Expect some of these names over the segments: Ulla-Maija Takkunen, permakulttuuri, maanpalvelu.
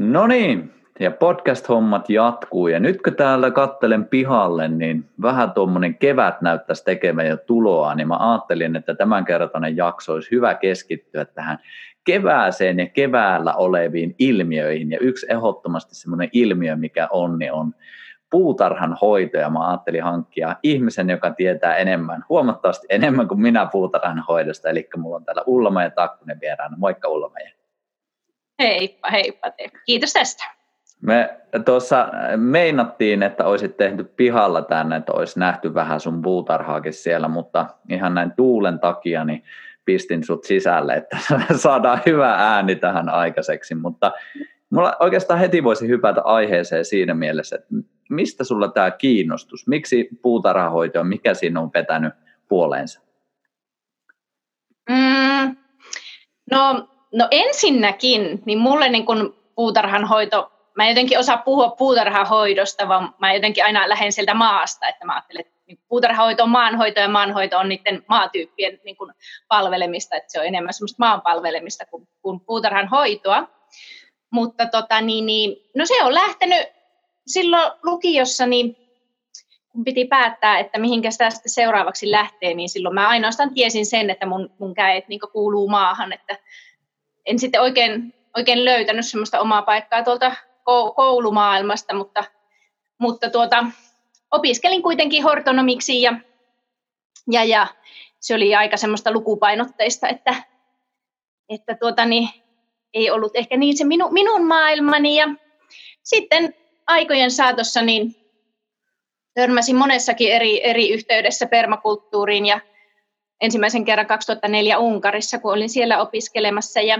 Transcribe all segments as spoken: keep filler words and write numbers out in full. No niin, ja podcast-hommat jatkuu, ja nyt kun täällä katselen pihalle, niin vähän tuommoinen kevät näyttäisi tekemään jo tuloa, niin mä ajattelin, että tämänkertainen jakso olisi hyvä keskittyä tähän kevääseen ja keväällä oleviin ilmiöihin, ja yksi ehdottomasti semmoinen ilmiö, mikä on, niin on puutarhan hoito, ja mä ajattelin hankkia ihmisen, joka tietää enemmän, huomattavasti enemmän kuin minä puutarhan hoidosta, eli mulla on täällä Ulla-Maija Takkunen vieraana. Moikka Ulla-Maija. Heippa, heippa. Kiitos tästä. Me tuossa meinattiin, että olisit tehnyt pihalla tänne, että olisi nähty vähän sun puutarhaakin siellä, mutta ihan näin tuulen takia niin pistin sut sisälle, että saadaan hyvä ääni tähän aikaiseksi, mutta mulla oikeastaan heti voisi hypätä aiheeseen siinä mielessä, että mistä sulla tämä kiinnostus, miksi puutarhahoito on, mikä siinä on vetänyt puoleensa? Mm, no... No ensinnäkin, niin mulle niin kun puutarhanhoito, mä en jotenkin osaa puhua puutarhanhoidosta, vaan mä jotenkin aina lähden sieltä maasta, että mä ajattelen, että niin puutarhanhoito on maanhoito ja maanhoito on niiden maatyyppien niin kun palvelemista, että se on enemmän semmoista maanpalvelemista kuin, kuin puutarhanhoitoa, mutta tota, niin, niin, no se on lähtenyt silloin lukiossa, niin kun piti päättää, että mihinkä tästä seuraavaksi lähtee, niin silloin mä ainoastaan tiesin sen, että mun, mun kädet niin kun kuuluu maahan, että en sitten oikein, oikein löytänyt semmoista omaa paikkaa tuolta koulumaailmasta, mutta, mutta tuota, opiskelin kuitenkin hortonomiksi ja, ja, ja se oli aika semmoista lukupainotteista, että, että tuota, niin, ei ollut ehkä niin se minu, minun maailmani. Ja sitten aikojen saatossa niin törmäsin monessakin eri, eri yhteydessä permakulttuuriin ja ensimmäisen kerran kaksituhattaneljä Unkarissa, kun olin siellä opiskelemassa. Ja,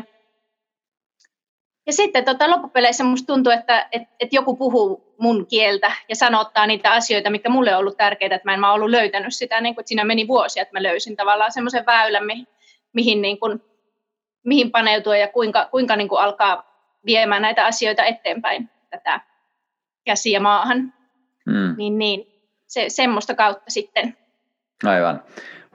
ja sitten tota, loppupeleissä musta tuntui, että et, et joku puhuu mun kieltä ja sanottaa niitä asioita, mitkä mulle on ollut tärkeitä. Että mä en mä ollut löytänyt sitä, niin kun, että siinä meni vuosia, että mä löysin tavallaan semmoisen väylän, mihin, mihin, niin kun, mihin paneutua ja kuinka, kuinka niin kun alkaa viemään näitä asioita eteenpäin, tätä käsiä maahan. Mm. Niin, niin, se, semmoista kautta sitten. Aivan.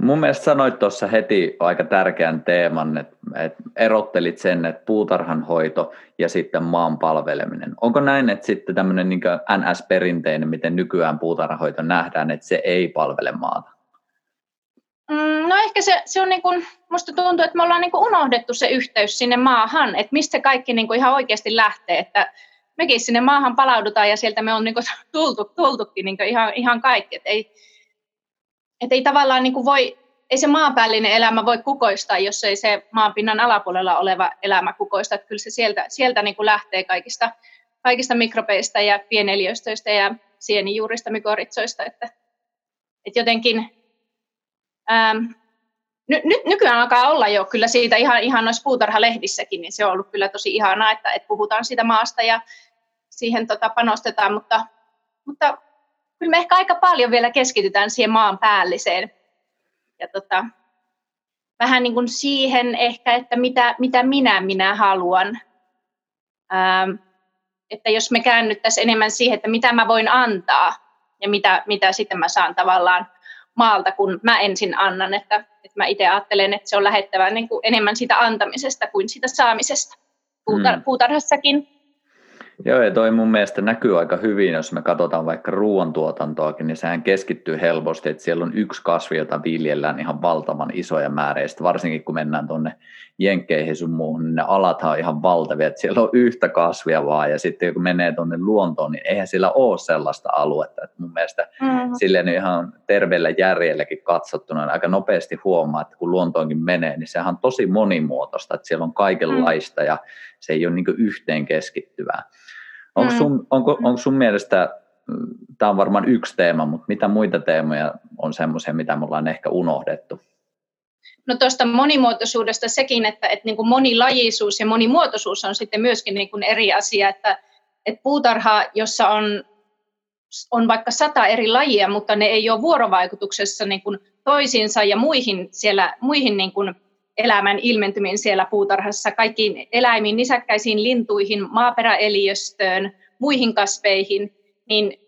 Mun mielestä sanoit tuossa heti aika tärkeän teeman, että erottelit sen, että puutarhanhoito ja sitten maan palveleminen. Onko näin, että sitten tämmöinen niin kuin N S-perinteinen, miten nykyään puutarhanhoito nähdään, että se ei palvele maata? No ehkä se, se on niin kuin, musta tuntuu, että me ollaan niin kuin unohdettu se yhteys sinne maahan, että mistä kaikki niin kuin ihan oikeasti lähtee, että mekin sinne maahan palaudutaan ja sieltä me on niin kuin tultu, tultukin niin kuin ihan, ihan kaikki, että ei... Että ei tavallaan niin kuin voi, ei se maanpäällinen elämä voi kukoistaa, jos ei se maanpinnan alapuolella oleva elämä kukoista. Että kyllä se sieltä, sieltä niin kuin lähtee kaikista, kaikista mikrobeista ja pieneliöstöistä ja sienijuurista, mykorrhizoista. Että, että jotenkin äm, ny, ny, nykyään alkaa olla jo kyllä siitä ihan, ihan noissa puutarhalehdissäkin, niin se on ollut kyllä tosi ihanaa, että, että puhutaan siitä maasta ja siihen tota, panostetaan, mutta... mutta kyllä me ehkä aika paljon vielä keskitytään siihen maan päälliseen ja tota, vähän niin kuin siihen ehkä, että mitä, mitä minä minä haluan. Ähm, että jos me käännyttäisiin enemmän siihen, että mitä mä voin antaa ja mitä, mitä sitten mä saan tavallaan maalta, kun mä ensin annan. Että, että mä itse ajattelen, että se on lähettävä niin kuin enemmän siitä antamisesta kuin siitä saamisesta Puutar- mm. puutarhassakin. Joo, ja toi mun mielestä näkyy aika hyvin, jos me katsotaan vaikka ruoantuotantoakin, niin sehän keskittyy helposti, että siellä on yksi kasvi, jota viljellään ihan valtavan isoja määriä, varsinkin kun mennään tuonne jenkkeihin sun muuhun, niin ne alathan on ihan valtavia, että siellä on yhtä kasvia vaan, ja sitten kun menee tuonne luontoon, niin eihän siellä ole sellaista aluetta, että mun mielestä mm. silleen ihan terveellä järjelläkin katsottuna niin aika nopeasti huomaa, että kun luontoonkin menee, niin sehän on tosi monimuotoista, että siellä on kaikenlaista, ja se ei ole niin kuin yhteen keskittyvää. Onko sun, onko, onko sun mielestä, tämä on varmaan yksi teema, mutta mitä muita teemoja on semmoisia, mitä me ollaan ehkä unohdettu? No tuosta monimuotoisuudesta sekin, että, että niin kuin monilajisuus ja monimuotoisuus on sitten myöskin niin kuin eri asia, että, että puutarha, jossa on, on vaikka sata eri lajia, mutta ne ei ole vuorovaikutuksessa niin kuin toisiinsa ja muihin, siellä, muihin niin kuin elämän ilmentyminen siellä puutarhassa, kaikkiin eläimiin, nisäkkäisiin lintuihin, maaperäeliöstöön, muihin kasveihin, niin,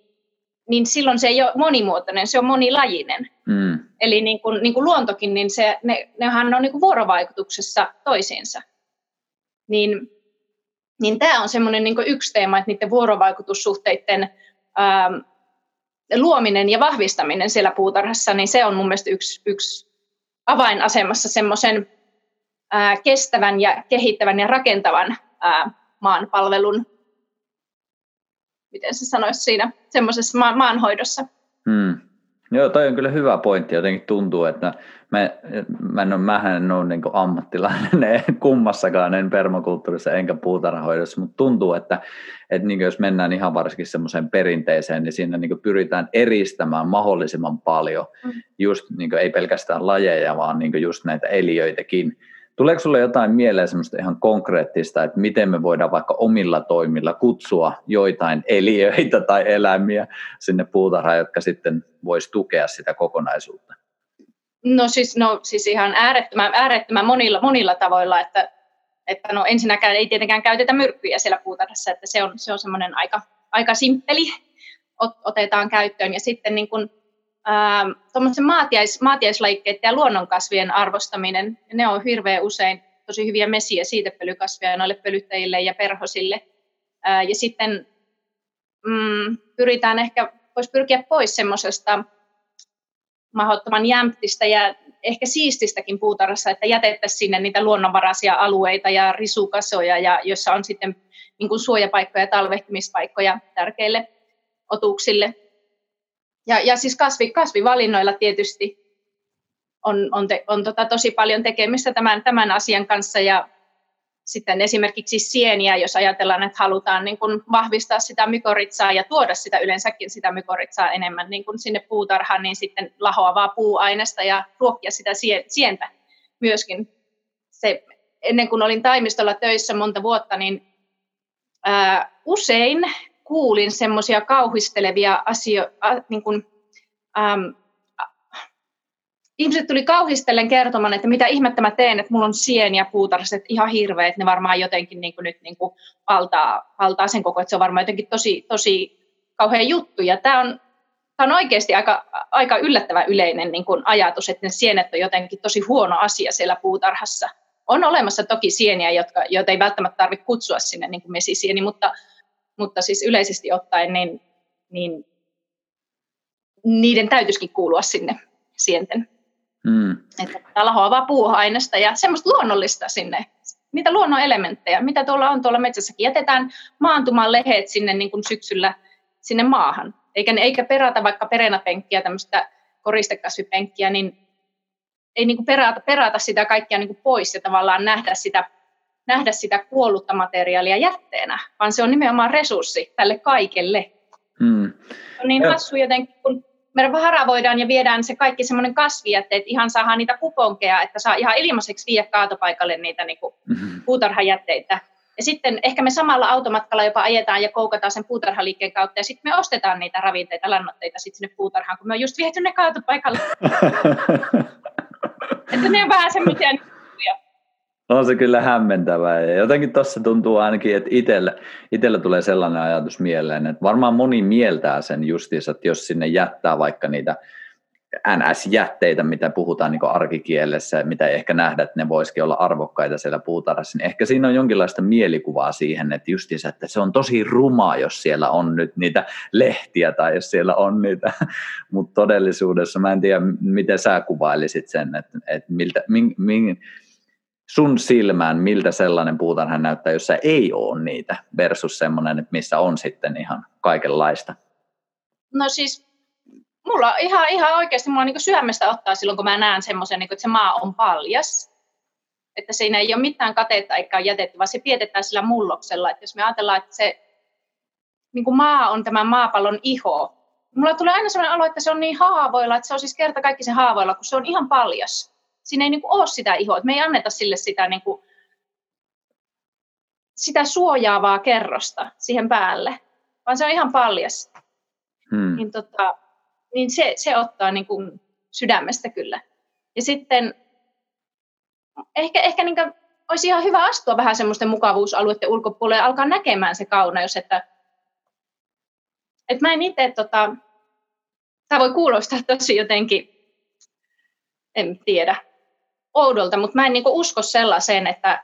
niin silloin se ei ole monimuotoinen, se on monilajinen. Mm. Eli niin kuin, niin kuin luontokin, niin se, ne, nehän on niin kuin vuorovaikutuksessa toisiinsa. Niin Niin tämä on semmoinen niin kuin yksi teema, että niiden vuorovaikutussuhteiden ähm, luominen ja vahvistaminen siellä puutarhassa, niin se on mun mielestä yksi, yksi avainasemassa semmoisen äh, kestävän ja kehittävän ja rakentavan äh, maanpalvelun, miten sä sanoisit siinä, semmoisessa ma- maanhoidossa. Hmm. Joo, toi on kyllä hyvä pointti. Jotenkin tuntuu, että mä, mä en ole, mähän en ole niin kuin ammattilainen kummassakaan, en permakulttuurissa enkä puutarhanhoidossa, mutta tuntuu, että, että niin kuin jos mennään ihan varsinkin semmoiseen perinteiseen, niin siinä niin kuin pyritään eristämään mahdollisimman paljon, mm. just niin kuin ei pelkästään lajeja, vaan niin kuin just näitä eliöitäkin. Tuleeko sulle jotain mieleen semmoista ihan konkreettista, että miten me voidaan vaikka omilla toimilla kutsua joitain eliöitä tai eläimiä sinne puutarhaan, jotka sitten voisi tukea sitä kokonaisuutta? No siis, no, siis ihan äärettömän, äärettömän monilla, monilla tavoilla, että, että no ensinnäkään ei tietenkään käytetä myrkkyjä siellä puutarhassa, että se on, se on semmoinen aika, aika simppeli, Ot, otetaan käyttöön ja sitten niin kun Ähm, tuommoisen maatiais, maatiaislajikkeiden ja luonnonkasvien arvostaminen, ne on hirveän usein tosi hyviä mesiä siitepölykasveja noille pölyttäjille ja perhosille. Äh, ja sitten mm, pyritään ehkä, voisi pyrkiä pois semmoisesta mahdottoman jämptistä ja ehkä siististäkin puutarhassa, että jätettäisiin sinne niitä luonnonvaraisia alueita ja risukasoja, ja, joissa on sitten niin kuin suojapaikkoja ja talvehtimispaikkoja tärkeille otuksille. Ja, ja siis kasvi, kasvivalinnoilla tietysti on, on, te, on tota tosi paljon tekemistä tämän, tämän asian kanssa. Ja sitten esimerkiksi sieniä, jos ajatellaan, että halutaan niin kuin vahvistaa sitä mykorritsaa ja tuoda sitä yleensäkin sitä mykorritsaa enemmän niin kuin sinne puutarhaan, niin sitten lahoavaa puuainesta ja ruokkia sitä sientä myöskin. Se, ennen kuin olin taimistolla töissä monta vuotta, niin ää, usein... kuulin semmoisia kauhistelevia asioita, niin kuin, äm, ihmiset tuli kauhistellen kertomaan, että mitä ihmettä mä teen, että mulla on sieniä puutarhassa, että ihan hirveä, että ne varmaan jotenkin niin kuin nyt niin kuin valtaa, valtaa sen koko, että se on varmaan jotenkin tosi, tosi kauhea juttu. Ja tämä on, tämä on oikeasti aika, aika yllättävän yleinen niin kuin ajatus, että ne sienet on jotenkin tosi huono asia siellä puutarhassa. On olemassa toki sieniä, jotka, joita ei välttämättä tarvitse kutsua sinne niin kuin mesisieni, mutta Mutta siis yleisesti ottaen, niin, niin niiden täytyisikin kuulua sinne sienten. Mm. Että lahoavaa puuha-ainesta ja semmoista luonnollista sinne, niitä luonnon elementtejä, mitä tuolla on tuolla metsässäkin. Jätetään maantumaan lehet sinne niin kuin syksyllä sinne maahan. Eikä, eikä perata vaikka perenapenkkiä, tämmöistä koristekasvipenkkiä, niin ei niin kuin perata, perata sitä kaikkia niin kuin pois ja tavallaan nähdä sitä nähdä sitä kuollutta materiaalia jätteenä, vaan se on nimenomaan resurssi tälle kaikelle. Hmm. Se on niin hassu jotenkin, kun me haravoidaan ja viedään se kaikki semmoinen kasvijätteet, ihan saadaan niitä kuponkeja, että saa ihan ilmaiseksi viedä kaatopaikalle niitä niinku puutarhajätteitä. Ja sitten ehkä me samalla automatkalla jopa ajetaan ja koukataan sen puutarhaliikkeen kautta, ja sitten me ostetaan niitä ravinteita, lannoitteita sitten sinne puutarhaan, kun me on just viety ne kaatopaikalle. Että ne on vähän semmoisia... On se kyllä hämmentävää ja jotenkin tuossa tuntuu ainakin, että itsellä, itsellä tulee sellainen ajatus mieleen, että varmaan moni mieltää sen justiinsa, että jos sinne jättää vaikka niitä N S-jätteitä, mitä puhutaan niin kuin arkikielessä, mitä ei ehkä nähdä, että ne voisikin olla arvokkaita siellä puutarhassa, niin ehkä siinä on jonkinlaista mielikuvaa siihen, että justiinsa, että se on tosi rumaa, jos siellä on nyt niitä lehtiä tai jos siellä on niitä, mutta todellisuudessa mä en tiedä, miten sä kuvailisit sen, että, että miltä... Min, min, sun silmään, miltä sellainen puutarha näyttää, jossa ei ole niitä, versus semmoinen, missä on sitten ihan kaikenlaista? No siis, mulla ihan, ihan oikeasti, mulla niin syömmestä ottaa silloin, kun mä näen semmoisen, niin että se maa on paljas. Että siinä ei ole mitään kateetta eikä ole jätetty, vaan se pietetään sillä mulloksella. Että jos me ajatellaan, että se niin maa on tämän maapallon iho, mulla tulee aina semmoinen olo, että se on niin haavoilla, että se on siis kerta kaikki sen haavoilla, kun se on ihan paljas. Siinä ei niin kuin ole sitä ihoa, että me ei anneta sille sitä, niin kuin, sitä suojaavaa kerrosta siihen päälle, vaan se on ihan paljas. Hmm. Niin, tota, niin se, se ottaa niin kuin sydämestä kyllä. Ja sitten ehkä, ehkä niin kuin olisi ihan hyvä astua vähän semmoisten mukavuusalueiden ulkopuolelle ja alkaa näkemään se kauneus, että, että mä en itse, tota, tämä voi kuulostaa tosi jotenkin, en tiedä, oudolta, mutta mä en niinku usko sellaiseen, että,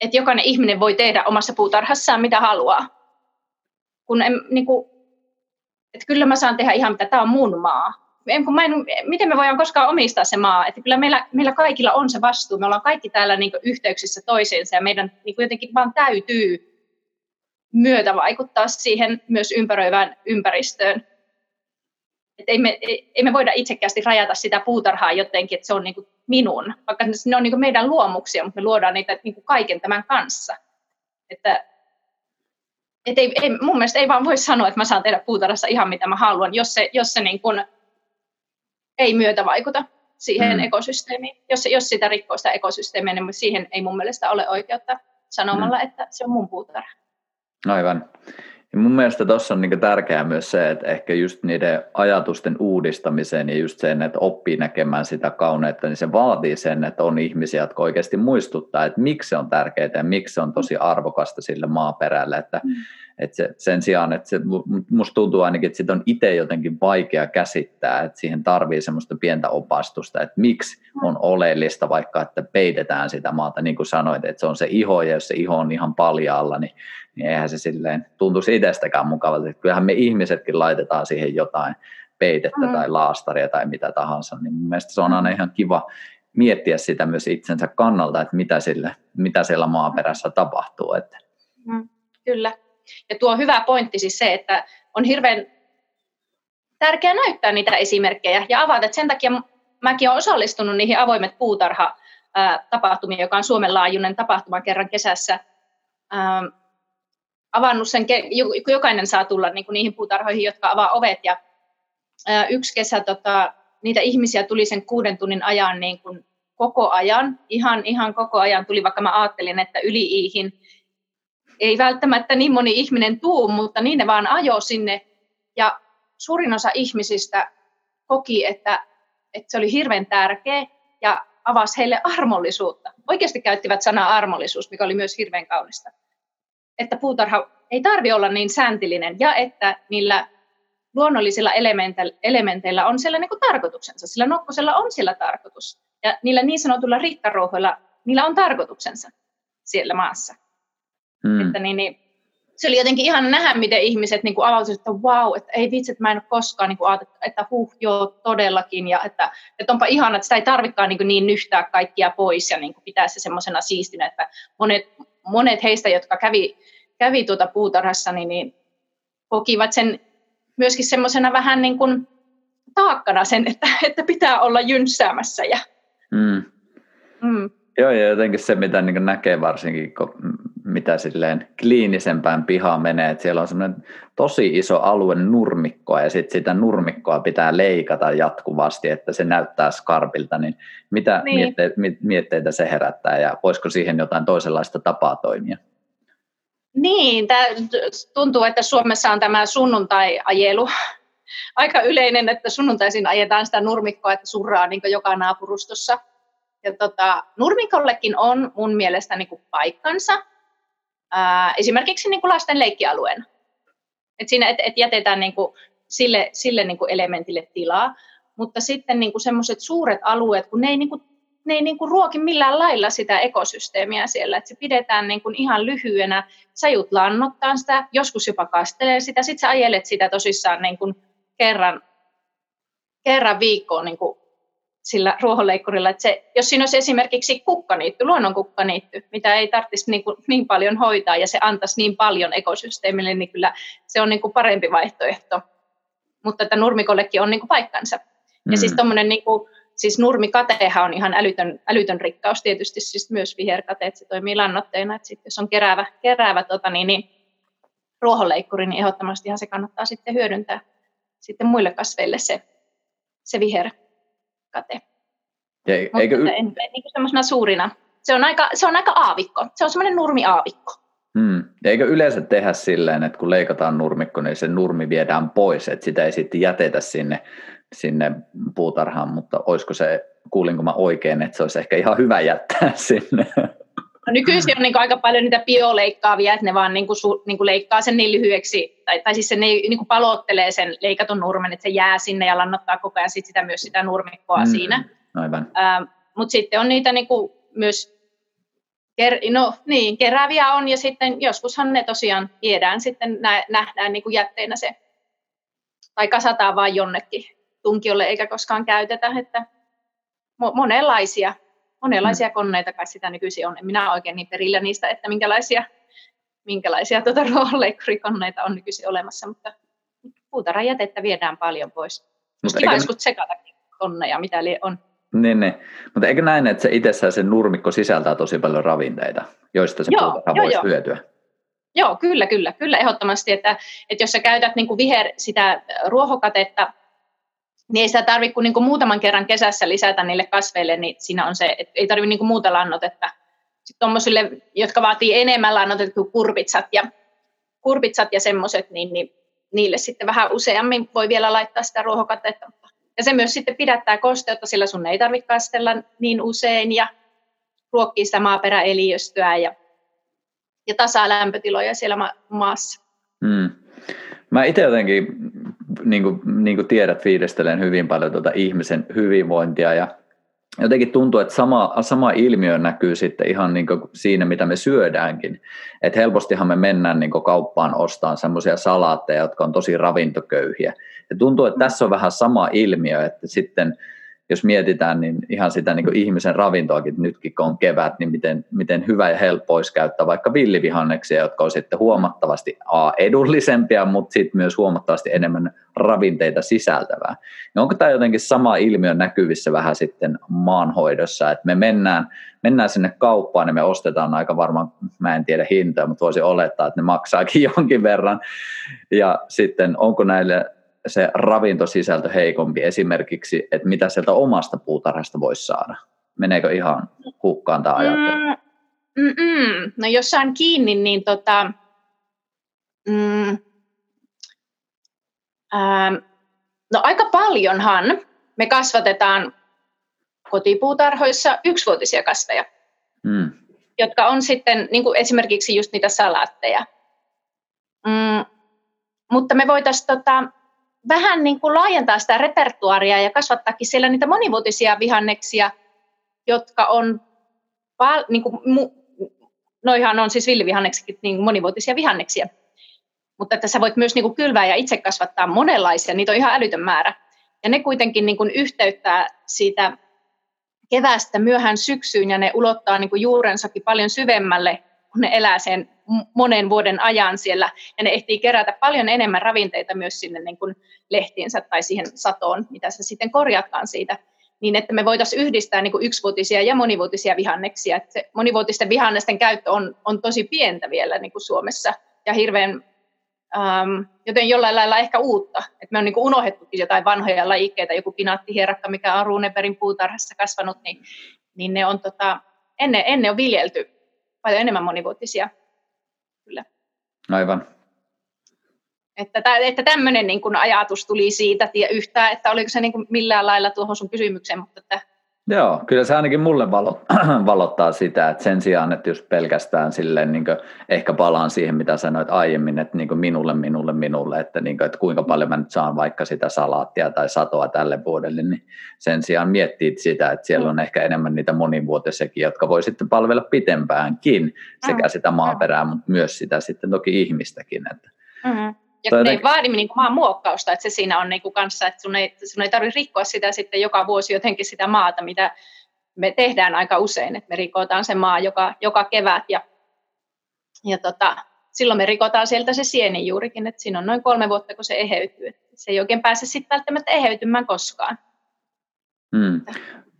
että jokainen ihminen voi tehdä omassa puutarhassaan mitä haluaa. Kun en, niin kuin, että kyllä mä saan tehdä ihan mitä, tämä on mun maa. En, kun mä en, miten me voidaan koskaan omistaa se maa? Että kyllä meillä, meillä kaikilla on se vastuu. Me ollaan kaikki täällä niin kuin yhteyksissä toisiinsa ja meidän niin kuin jotenkin vaan täytyy myötä vaikuttaa siihen myös ympäröivään ympäristöön. Et ei, me, ei, ei me voida itsekkäästi rajata sitä puutarhaa jotenkin, että se on niin kuin minun. Vaikka ne on niin kuin meidän luomuksia, mutta me luodaan niitä niin kuin kaiken tämän kanssa. Että, et ei, ei, mun mielestä ei vaan voi sanoa, että mä saan tehdä puutarhassa ihan mitä mä haluan, jos se, jos se niin kuin ei myötä vaikuta siihen mm. ekosysteemiin. Jos, jos sitä rikkoo sitä ekosysteemiä, niin siihen ei mun mielestä ole oikeutta sanomalla, mm. että se on mun puutarha. Aivan. Ja mun mielestä tuossa on niinku tärkeää myös se, että ehkä just niiden ajatusten uudistamiseen ja just sen, että oppii näkemään sitä kauneutta, niin se vaatii sen, että on ihmisiä, jotka oikeasti muistuttaa, että miksi se on tärkeää ja miksi se on tosi arvokasta sille maaperälle. Että, mm. että se, sen sijaan, että se, musta tuntuu ainakin, että sitä on itse jotenkin vaikea käsittää, että siihen tarvii semmoista pientä opastusta, että miksi on oleellista vaikka, että peitetään sitä maata, niin kuin sanoit, että se on se iho ja jos se iho on ihan paljaalla, niin niin eihän se silleen tuntuisi itsestäkään mukavalta. Kyllähän me ihmisetkin laitetaan siihen jotain peitettä mm. tai laastaria tai mitä tahansa. Niin mun mielestä se on aina ihan kiva miettiä sitä myös itsensä kannalta, että mitä, sille, mitä siellä maaperässä tapahtuu. Että. Mm. Kyllä. Ja tuo hyvä pointti siis se, että on hirveän tärkeää näyttää niitä esimerkkejä ja avata. Sen takia mäkin olen osallistunut niihin avoimet puutarha-tapahtumiin, joka on Suomen laajuinen tapahtuma kerran kesässä. Avannut sen, jokainen saa tulla niin kuin niihin puutarhoihin, jotka avaa ovet. Ja yksi kesä tota, niitä ihmisiä tuli sen kuuden tunnin ajan niin kuin koko ajan. Ihan, ihan koko ajan tuli, vaikka mä ajattelin, että yli-iihin ei välttämättä niin moni ihminen tuu, mutta niin ne vaan ajoi sinne. Ja suurin osa ihmisistä koki, että, että se oli hirveän tärkeä ja avasi heille armollisuutta. Oikeasti käyttivät sanaa armollisuus, mikä oli myös hirveän kaunista. Että puutarha ei tarvitse olla niin sääntillinen ja että niillä luonnollisilla elementeillä on siellä niin kuin tarkoituksensa. Sillä nokkosella on siellä tarkoitus ja niillä niin sanotuilla rikkaruohoilla niillä on tarkoituksensa siellä maassa. Hmm. Että niin, niin, se oli jotenkin ihan nähdä, miten ihmiset niin kuin avautuivat, että vau, wow, että ei vitsi, että mä en ole koskaan niin kuin ajatellut, että huh, joo, todellakin. Ja että, että onpa ihana, että sitä ei tarvitsekaan niin, niin nyhtää kaikkia pois ja niin kuin pitää se semmoisena siistinä, että monet... Monet heistä, jotka kävi, kävi tuota puutarhassa, niin, niin kokivat sen myöskin semmoisena vähän niin kuin taakkana sen, että, että pitää olla jynssäämässä. Ja. Mm. Mm. Joo, ja jotenkin se, mitä niin kuin näkee varsinkin, kun mitä silleen kliinisempään pihaan menee, että siellä on semmoinen tosi iso alue nurmikkoa ja sitten sitä nurmikkoa pitää leikata jatkuvasti, että se näyttää skarpilta, niin mitä niin. Miette- mietteitä se herättää ja voisiko siihen jotain toisenlaista tapaa toimia? Niin, tää tuntuu, että Suomessa on tämä sunnuntai-ajelu aika yleinen, että sunnuntaisin ajetaan sitä nurmikkoa, että surraa niin kuin joka naapurustossa. Ja tota, nurmikollekin on mun mielestä niin kuin paikkansa. Ää, esimerkiksi niin kuin lasten leikkialueena. Et siinä et, et jätetään niin kuin sille, sille niin kuin elementille tilaa, mutta sitten niin kuin semmoiset suuret alueet, kun ne ei, niin kuin, ne ei niin kuin ruoki millään lailla sitä ekosysteemiä siellä, että se pidetään niin kuin ihan lyhyenä, sä jut lannoittaa sitä, joskus jopa kastelee sitä, sit sä ajelet sitä tosissaan niin kuin kerran, kerran viikkoon niin kuin sillä ruohonleikkurilla, että se, jos siinä olisi esimerkiksi kukkaniitty, luonnonkukkaniitty, mitä ei tarvitsisi niin, niin paljon hoitaa ja se antaisi niin paljon ekosysteemille, niin kyllä se on niin kuin parempi vaihtoehto. Mutta että nurmikollekin on niin kuin paikkansa. Mm. Ja siis tommonen niin kuin, siis nurmikatehan on ihan älytön, älytön rikkaus tietysti, siis myös viherkateet, se toimii lannoitteena, että sit jos on keräävä, keräävä tota, niin, niin, ruohonleikkuri, niin ehdottomasti ihan se kannattaa sitten hyödyntää sitten muille kasveille se, se viher. Ei, mutta eikö... en, niin semmoisena suurina. Se on, aika, se on aika aavikko. Se on semmoinen nurmiaavikko. Hmm. Eikö yleensä tehdä silleen, että kun leikataan nurmikko, niin se nurmi viedään pois, että sitä ei sitten jätetä sinne, sinne puutarhaan, mutta olisiko se, kuulinko mä oikein, että se olisi ehkä ihan hyvä jättää sinne? No nykyisin on niin kuin aika paljon niitä bioleikkaavia, että ne vaan niin kuin su, niin kuin leikkaa sen niin lyhyeksi, tai, tai siis se niin kuin palottelee sen leikatun nurmen, että se jää sinne ja lannoittaa koko ajan sit sitä, myös sitä nurmikkoa mm, siinä. Aivan. Ähm, mutta sitten on niitä niin kuin myös No niin, kerääviä on ja sitten joskushan ne tosiaan viedään sitten, nähdään niin kuin jätteinä se, tai kasataan vaan jonnekin tunkiolle eikä koskaan käytetä, että monenlaisia, monenlaisia koneita kai sitä nykyisin on, en minä oikein niin perillä niistä, että minkälaisia, minkälaisia tuota ruohonleikkurikoneita on nykyisin olemassa, mutta puutarhan jätettä viedään paljon pois. Mutta kiva joskus sekata konneja, mitä on. Niin, niin. Mutta eikö näin, että se itsessään se nurmikko sisältää tosi paljon ravinteita, joista se puutarha voisi hyötyä? Joo, kyllä, kyllä, kyllä ehdottomasti, että, että jos sä käytät niin kuin viher sitä ruohokatetta, niin ei sitä tarvitse kuin, niin kuin muutaman kerran kesässä lisätä niille kasveille, niin siinä on se, että ei tarvitse niin kuin muuta lannotetta. Sitten tuommoisille, jotka vaatii enemmän lannotetta kuin kurpitsat ja, kurpitsat ja semmoiset, niin, niin niille sitten vähän useammin voi vielä laittaa sitä ruohokatetta. Ja se myös sitten pidättää kosteutta, sillä sun ei tarvitse kastella niin usein ja ruokkii sitä maaperäeliöstöä ja, ja tasaa lämpötiloja siellä ma- maassa. Mm. Mä itse jotenkin, niin kuin, niin kuin tiedät, fiilistelen hyvin paljon tuota ihmisen hyvinvointia ja jotenkin tuntuu, että sama, sama ilmiö näkyy sitten ihan niin kuin siinä, mitä me syödäänkin. Että helpostihan me mennään niin kuin kauppaan ostamaan semmoisia salaatteja, jotka on tosi ravintoköyhiä. Ja tuntuu, että tässä on vähän sama ilmiö, että sitten jos mietitään niin ihan sitä niin kuin ihmisen ravintoakin, nytkin kun on kevät, niin miten, miten hyvä ja helppo olisi käyttää vaikka villivihanneksia, jotka on sitten huomattavasti a, edullisempia, mutta sitten myös huomattavasti enemmän ravinteita sisältävää. Ja onko tämä jotenkin sama ilmiö näkyvissä vähän sitten maanhoidossa, että me mennään, mennään sinne kauppaan ja me ostetaan aika varmaan, mä en tiedä hintaa, mutta voisi olettaa, että ne maksaakin jonkin verran, ja sitten onko näille se ravintosisältö heikompi esimerkiksi, että mitä sieltä omasta puutarhasta voisi saada? Meneekö ihan hukkaan tämä ajattelu? Mm, no jos saan kiinni, niin tota, mm, ähm, no aika paljonhan me kasvatetaan kotipuutarhoissa yksivuotisia kasveja, mm. jotka on sitten niin kuin esimerkiksi just niitä salaatteja. Mm, mutta me voitaisiin tota, vähän niin kuin laajentaa sitä repertuaaria ja kasvattaakin siellä niitä monivuotisia vihanneksia, jotka on, pal- niin kuin mu- noihan on siis villivihanneksikin niin kuin monivuotisia vihanneksia, mutta että sä voit myös niin kuin kylvää ja itse kasvattaa monenlaisia, niitä on ihan älytön määrä. Ja ne kuitenkin niin kuin yhteyttää siitä keväästä myöhään syksyyn ja ne ulottaa niin kuin juurensakin paljon syvemmälle, kun ne elää sen monen vuoden ajan siellä, ja ne ehtii kerätä paljon enemmän ravinteita myös sinne niin kuin lehtiinsä tai siihen satoon, mitä sä sitten korjaatkaan siitä, niin että me voitaisiin yhdistää niin kuin yksivuotisia ja monivuotisia vihanneksia. Että se monivuotisten vihannesten käyttö on, on tosi pientä vielä niin kuin Suomessa, ja hirveän, ähm, joten jollain lailla ehkä uutta, että me on niin kuin unohdettukin jotain vanhoja lajikkeita, joku pinaattihierakka, mikä on Runebergin puutarhassa kasvanut, niin, niin ne on tota, ennen, ennen on viljelty paljon enemmän monivuotisia. Kyllä. Aivan. Että, että tämmöinen niin kuin ajatus tuli siitä tie yhtään, että oliko se niin kuin millään lailla tuohon sun kysymykseen. Mutta että... Joo, kyllä se ainakin mulle valot, valottaa sitä, että sen sijaan, että jos pelkästään silleen, niin kuin, ehkä palaan siihen, mitä sanoit aiemmin, että niin kuin minulle, minulle, minulle, että, niin kuin, että kuinka paljon mä nyt saan vaikka sitä salaattia tai satoa tälle vuodelle, niin sen sijaan miettii sitä, että siellä on ehkä enemmän niitä monivuotisiakin, jotka voi sitten palvella pitempäänkin, sekä sitä maaperää, mutta myös sitä sitten toki ihmistäkin. Että. Mm-hmm. Ja ne ei vaadi niin kuin maan muokkausta, että se siinä on niin kuin kanssa, että sun ei, sun ei tarvitse rikkoa sitä sitten joka vuosi jotenkin sitä maata, mitä me tehdään aika usein, että me rikotaan se maa joka, joka kevät ja, ja tota, silloin me rikotaan sieltä se sieni juurikin, että siinä on noin kolme vuotta, kun se eheytyy. Se ei oikein pääse sitten välttämättä eheytymään koskaan. Hmm.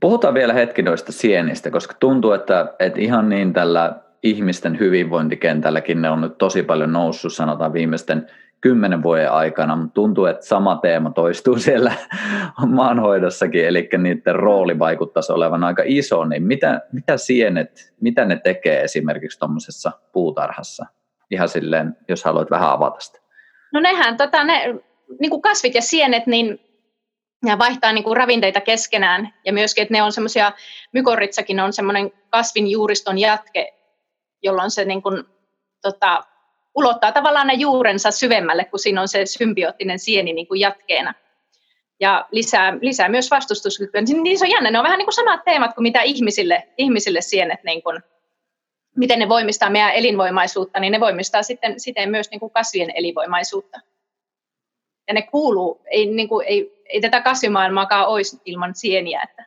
Puhutaan vielä hetki noista sienistä, koska tuntuu, että, että ihan niin tällä ihmisten hyvinvointikentälläkin ne on nyt tosi paljon noussut, sanotaan viimeisten kymmenen vuoden aikana, mutta tuntuu, että sama teema toistuu siellä maanhoidossakin, eli niiden rooli vaikuttaisi olevan aika iso, niin mitä, mitä sienet, mitä ne tekee esimerkiksi tuommoisessa puutarhassa? Ihan silleen, jos haluat vähän avata sitä. No nehän, tota, ne, niin kuin kasvit ja sienet, niin ne vaihtaa niin kuin ravinteita keskenään, ja myöskin, että ne on semmoisia, mykorritsakin on semmoinen kasvin juuriston jatke, jolloin se niin kuin, tota, ulottaa tavallaan ne juurensa syvemmälle, kun siinä on se symbioottinen sieni niin kuin jatkeena. Ja lisää, lisää myös vastustuskykyä. Niin se on jännä, ne on vähän niin kuin samat teemat kuin mitä ihmisille, ihmisille sienet niin kuin miten ne voimistaa meidän elinvoimaisuutta, niin ne voimistaa sitten siten myös niin kuin kasvien elinvoimaisuutta. Ja ne kuuluu, ei, niin kuin, ei, ei tätä kasvimaailmaakaan olisi ilman sieniä. Että,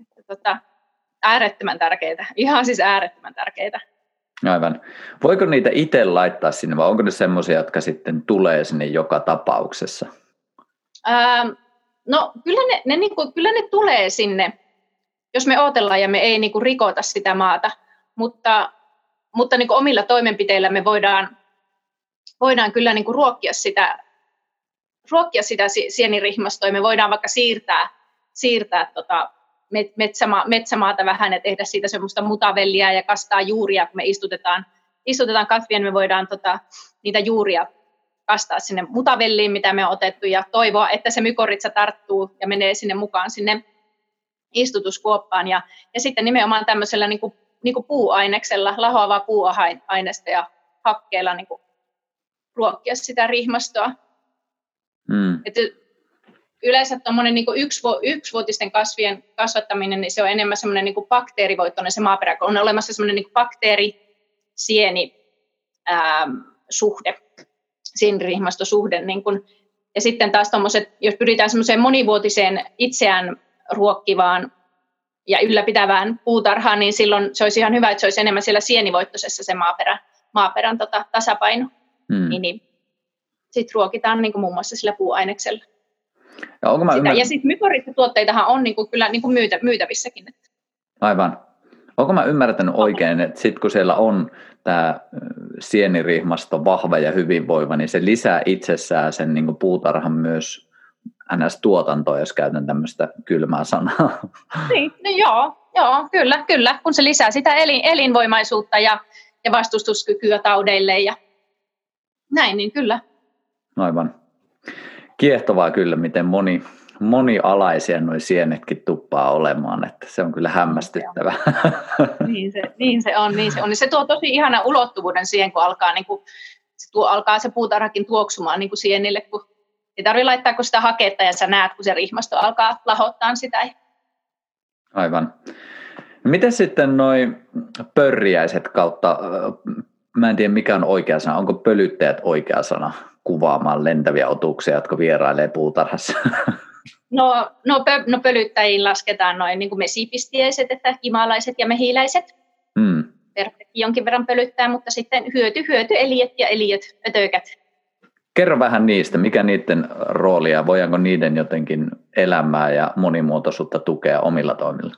että, tota, äärettömän tärkeitä, ihan siis äärettömän tärkeitä. Aivan. Voiko niitä itse laittaa sinne vai onko ne semmoisia, jotka sitten tulee sinne joka tapauksessa? Ähm, no kyllä ne, ne, niin kuin, kyllä ne tulee sinne, jos me odotellaan ja me ei niin kuin, rikota sitä maata. Mutta, mutta niin kuin omilla toimenpiteillä me voidaan, voidaan kyllä niin kuin ruokkia sitä, ruokkia sitä sienirihmastoa. Me voidaan vaikka siirtää, siirtää tota metsäma, metsämaata vähän ja tehdä siitä semmoista mutavelliä ja kastaa juuria. Kun me istutetaan, istutetaan kasvia, niin me voidaan tota, niitä juuria kastaa sinne mutavelliin, mitä me on otettu. Ja toivoa, että se mykorritsa tarttuu ja menee sinne mukaan sinne istutuskuoppaan. Ja, ja sitten nimenomaan tämmöisellä niin kuin niin kuin puuaineksella, lahoavaa puuainesta ja hakkeella niin kuin ruokkia sitä rihmastoa. Mm. Et yleensä tuommoinen niin kuin yksivuotisten kasvien kasvattaminen, niin se on enemmän semmoinen niin kuin bakteerivoittoinen se maaperä, kun on olemassa semmoinen niin kuin bakteerisieni ähm, suhde, sienirihmastosuhde. Niin kuin. Ja sitten taas tuommoiset, jos pyritään semmoiseen monivuotiseen itseään ruokkivaan, ja ylläpitävään puutarhaan, niin silloin se olisi ihan hyvä, että se olisi enemmän siellä sienivoittoisessa se maaperän, maaperän tota, tasapaino. Hmm. Niin, niin. Sitten ruokitaan niin kuin muun muassa sillä puuaineksella. Ja, ymmär... ja sitten mykorrhizatuotteitahan on niin kuin, kyllä niin kuin myytä, myytävissäkin. Aivan. Onko mä ymmärtänyt oikein, että sitten kun siellä on tämä sienirihmasto vahva ja hyvinvoiva, niin se lisää itsessään sen niin kuin puutarhan myös N S-tuotantoa, jos käytän tämmöistä kylmää sanaa. Niin, no joo, joo, kyllä, kyllä, kun se lisää sitä elin, elinvoimaisuutta ja, ja vastustuskykyä taudeille ja näin, niin kyllä. Aivan. Kiehtovaa kyllä, miten moni, monialaisia nuo sienetkin tuppaa olemaan, että se on kyllä hämmästyttävää. Niin se, niin se on, niin se on. Se tuo tosi ihana ulottuvuuden siihen, kun alkaa, niin kuin, se, tuo, alkaa se puutarhakin tuoksumaan niin kuin sienille, kun ei tarvitse laittaa kun sitä haketta ja sä näet, kun se rihmasto alkaa lahottaa sitä. Aivan. Miten sitten noi pörriäiset kautta, mä en tiedä mikä on oikea sana, onko pölyttäjät oikea sana kuvaamaan lentäviä otuksia, jotka vierailee puutarhassa? No, no, pö, no pölyttäjiin lasketaan noin niin kuin mesipistiäiset, että kimalaiset ja mehiläiset. Mm. Perhtäkin jonkin verran pölyttää, mutta sitten hyöty, hyöty, eliöt ja eliöt, ötökät. Kerro vähän niistä, mikä niiden roolia, voidaanko niiden jotenkin elämää ja monimuotoisuutta tukea omilla toimilla?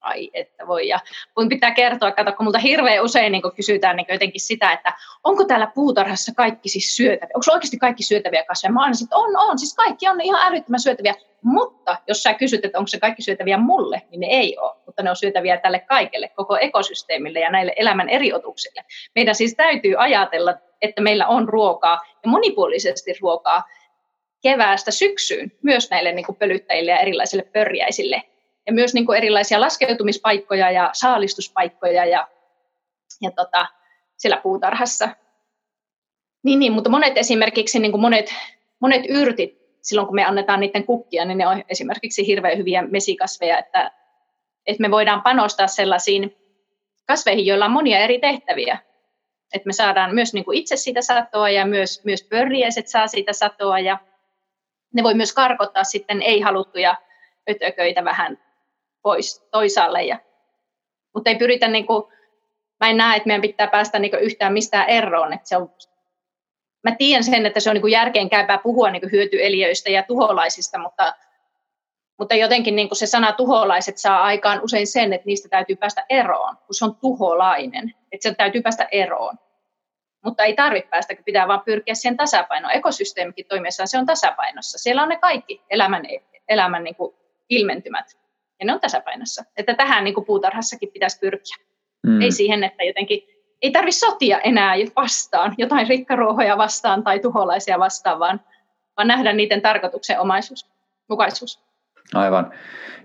Ai että voi, ja voin pitää kertoa, kato, kun multa hirveän usein niin kun kysytään niin kun jotenkin sitä, että onko täällä puutarhassa kaikki siis syötäviä, onko oikeasti kaikki syötäviä kasveja? Mä aina sit, on, on, siis kaikki on ihan älyttömän syötäviä, mutta jos sä kysyt, että onko se kaikki syötäviä mulle, niin ne ei ole, mutta ne on syötäviä tälle kaikelle, koko ekosysteemille ja näille elämän eri otuksille. Meidän siis täytyy ajatella, että meillä on ruokaa ja monipuolisesti ruokaa keväästä syksyyn myös näille niin kuin pölyttäjille ja erilaisille pörjäisille. Ja myös niin kuin erilaisia laskeutumispaikkoja ja saalistuspaikkoja ja, ja tota, siellä puutarhassa. Niin, niin, mutta monet esimerkiksi niin kuin monet, monet yrtit, silloin kun me annetaan niiden kukkia, niin ne on esimerkiksi hirveän hyviä mesikasveja, että, että me voidaan panostaa sellaisiin kasveihin, joilla on monia eri tehtäviä. Että me saadaan myös niin kuin itse sitä satoa ja myös, myös pörriäiset saa sitä satoa ja ne voi myös karkottaa sitten ei-haluttuja ötököitä vähän pois toisaalle. Ja, mutta ei pyritä, niin kuin, mä en näe, että meidän pitää päästä niin kuin yhtään mistään eroon. Että se on, mä tiedän sen, että se on niin kuin järkeenkäypää puhua niin kuin hyötyeliöistä ja tuholaisista, mutta, mutta jotenkin niin kuin se sana tuholaiset saa aikaan usein sen, että niistä täytyy päästä eroon, kun se on tuholainen. Että se täytyy päästä eroon. Mutta ei tarvitse päästä, kun pitää vaan pyrkiä siihen tasapainoon. Ekosysteemikin toimiessaan se on tasapainossa. Siellä on ne kaikki elämän, elämän niin kuin ilmentymät. Ja ne on tasapainossa. Että tähän niin kuin puutarhassakin pitäisi pyrkiä. Mm. Ei siihen, että jotenkin ei tarvitse sotia enää vastaan, jotain rikkaruohoja vastaan tai tuholaisia vastaan, vaan, vaan nähdä niiden tarkoituksen omaisuus, mukaisuus. Aivan.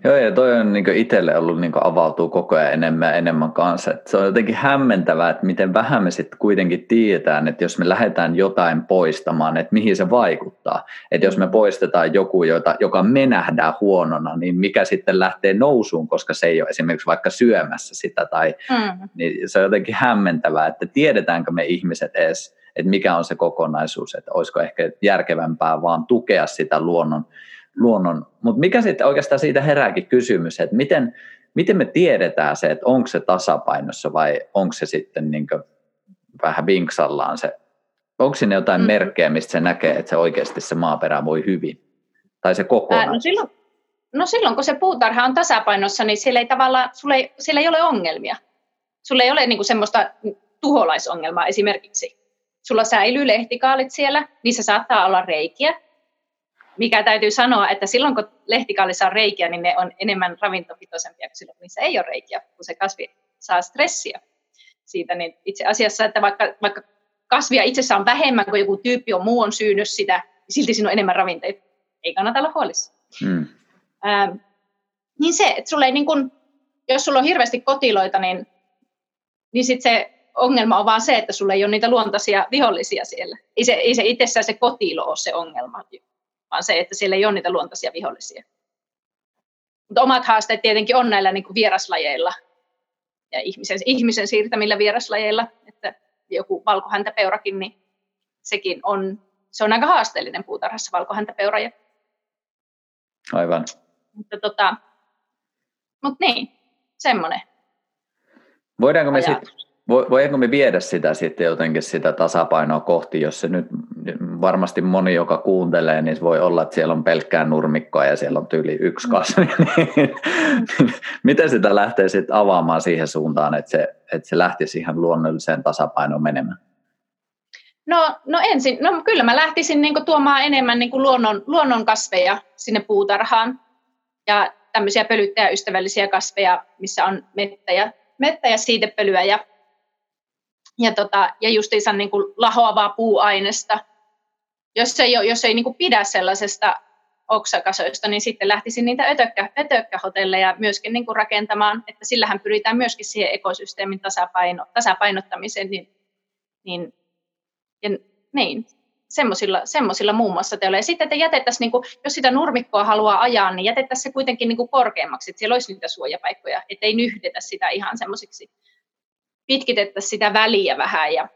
Joo, ja toi on niin itselle ollut, niin avautuu koko ajan enemmän ja enemmän kanssa. Et se on jotenkin hämmentävää, että miten vähän me sitten kuitenkin tiedetään, että jos me lähdetään jotain poistamaan, että mihin se vaikuttaa. Että jos me poistetaan joku, jota, joka me nähdään huonona, niin mikä sitten lähtee nousuun, koska se ei ole esimerkiksi vaikka syömässä sitä. Tai, mm. niin se on jotenkin hämmentävää, että tiedetäänkö me ihmiset edes, että mikä on se kokonaisuus, että olisiko ehkä järkevämpää vaan tukea sitä luonnon. Luonnon. Mutta mikä sitten oikeastaan siitä herääkin kysymys, että miten, miten me tiedetään se, että onko se tasapainossa vai onko se sitten niin kuin vähän vinksallaan se, onko siinä jotain mm. merkkejä, mistä se näkee, että se oikeasti se maaperä voi hyvin tai se kokonaan? No silloin, no silloin kun se puutarha on tasapainossa, niin siellä ei tavallaan, sulla ei, siellä ei ole ongelmia. Sulla ei ole niin kuin semmoista tuholaisongelmaa esimerkiksi. Sulla säilyy lehtikaalit siellä, niissä saattaa olla reikiä. Mikä täytyy sanoa, että silloin kun lehtikaalissa on reikiä, niin ne on enemmän ravintopitoisempia kuin silloin, missä ei ole reikiä, kun se kasvi saa stressiä siitä. Niin itse asiassa, että vaikka, vaikka kasvia itsessään on vähemmän kuin joku tyyppi on muu on syynyt sitä, niin silti siinä on enemmän ravinteita. Ei kannata olla huolissa. Hmm. Ähm, niin se, että sulla ei niin kun, jos sulla on hirveästi kotiloita, niin, niin sit se ongelma on vaan se, että sulla ei ole niitä luontaisia vihollisia siellä. Ei se, ei se itsessään se kotilo ole se ongelma, vaan se, että siellä ei ole niitä luontaisia vihollisia. Mutta omat haasteet tietenkin on näillä niin kuin vieraslajeilla ja ihmisen, ihmisen siirtämillä vieraslajeilla, että joku valkohäntäpeurakin, niin sekin on, se on aika haasteellinen puutarhassa, valkohäntäpeura. Aivan. Mutta tota, mut niin, semmoinen. Voidaanko me sitten... Voinko me viedä sitä sitten jotenkin sitä tasapainoa kohti, jos se nyt varmasti moni, joka kuuntelee, niin voi olla, että siellä on pelkkää nurmikkoa ja siellä on tyyli yksi kasvi. Mm. Miten sitä lähtee sitten avaamaan siihen suuntaan, että se, että se lähtisi ihan luonnolliseen tasapainoon menemään? No, no ensin, no kyllä mä lähtisin niin kuin tuomaan enemmän niin kuin luonnon, luonnon kasveja sinne puutarhaan ja tämmöisiä pölyttäjäystävällisiä kasveja, missä on mettä ja, mettä ja siitepölyä ja Ja, tota, ja justiinsa niin kuin lahoavaa puuainesta. Jos ei, jos ei niin kuin pidä sellaisesta oksakasoista, niin sitten lähtisin niitä ötökkä, ötökkähotelleja myöskin niin kuin rakentamaan, että sillähän pyritään myöskin siihen ekosysteemin tasapaino, tasapainottamiseen. Niin, niin, ja, niin, semmoisilla, semmoisilla muun muassa teillä. Ja sitten, että jätettäisiin, niin kuin, jos sitä nurmikkoa haluaa ajaa, niin jätettäisiin se kuitenkin niin kuin korkeammaksi, että siellä olisi niitä suojapaikkoja, ettei nyhdetä sitä ihan semmoisiksi. Pitkitettäisiin sitä väliä vähän ja,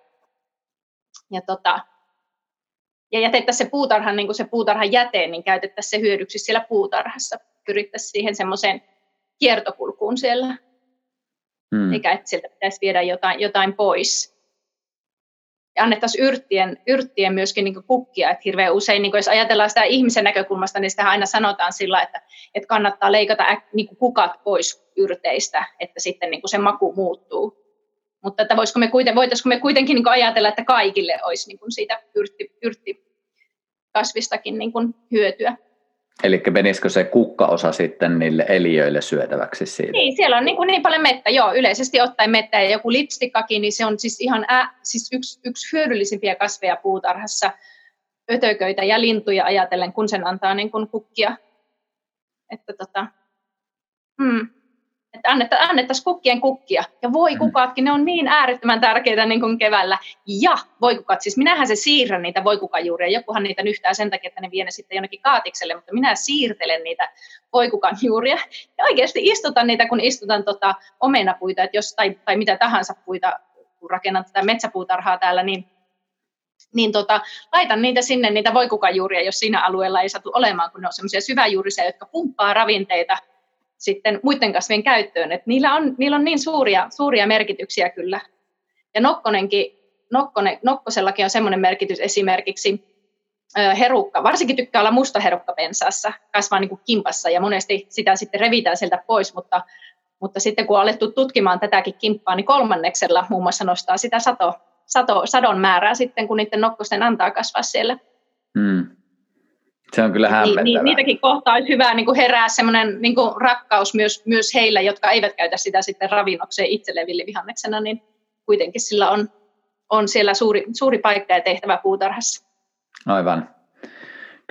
ja, tota, ja jätettäisiin se puutarhan, niin kuin se puutarhan jäte, niin käytettäisiin se hyödyksi siellä puutarhassa. Pyrittäisiin siihen semmoiseen kiertokulkuun siellä, hmm. eikä että sieltä pitäisi viedä jotain, jotain pois. Ja annettaisiin yrttien, yrttien myöskin niin kuin kukkia, että hirveän usein, niin kuin jos ajatellaan sitä ihmisen näkökulmasta, niin sitä aina sanotaan sillä, että, että kannattaa leikata niin kuin kukat pois yrteistä, että sitten niin kuin se maku muuttuu. Mutta että voisiko me kuiten, voitaisiko me kuitenkin niin kuin ajatella, että kaikille olisi niin kuin siitä yrtti, yrttikasvistakin niin kuin hyötyä. Eli menisikö se kukkaosa sitten niille eliöille syötäväksi siitä? Niin, siellä on niin, kuin niin paljon mettä. Joo, yleisesti ottaen mettä ja joku lipstikkakin, niin se on siis ihan ä, siis yksi, yksi hyödyllisimpiä kasveja puutarhassa. Ötököitä ja lintuja ajatellen, kun sen antaa niin kuin kukkia. Että tota... Hmm. Että annettaisiin kukkien kukkia. Ja voikukatkin, ne on niin äärettömän tärkeitä niin kuin keväällä. Ja voikukat, siis minähän se siirrän niitä voikukajuuria. Jokuhan niitä nyhtää sen takia, että ne vie ne sitten jonnekin kaatikselle, mutta minä siirtelen niitä voikukanjuuria. Ja oikeasti istutan niitä, kun istutan tota omenapuita, että jos, tai, tai mitä tahansa puita, kun rakennan tätä metsäpuutarhaa täällä, niin, niin tota, laitan niitä sinne, niitä voikukajuuria, jos siinä alueella ei satu olemaan, kun ne on semmoisia syväjuurisia, jotka pumppaa ravinteita sitten muiden kasvien käyttöön, että niillä on, niillä on niin suuria, suuria merkityksiä kyllä. Ja nokkonenkin, nokkone, nokkosellakin on semmoinen merkitys esimerkiksi ö, herukka, varsinkin tykkää olla musta herukka pensaassa, kasvaa niin kuin kimpassa ja monesti sitä sitten revitään sieltä pois, mutta, mutta sitten kun on alettu tutkimaan tätäkin kimppaa, niin kolmanneksella muun muassa nostaa sitä sato, sato, sadon määrää sitten, kun niiden nokkosten antaa kasvaa siellä. Hmm. Se on kyllä hämmentävää. Ni, ni, niitäkin kohtaa olisi hyvä niin kuin herää semmoinen niin kuin rakkaus myös, myös heillä, jotka eivät käytä sitä sitten ravinnokseen itselleen villivihanneksena, niin kuitenkin sillä on, on siellä suuri, suuri paikka ja tehtävä puutarhassa. Aivan.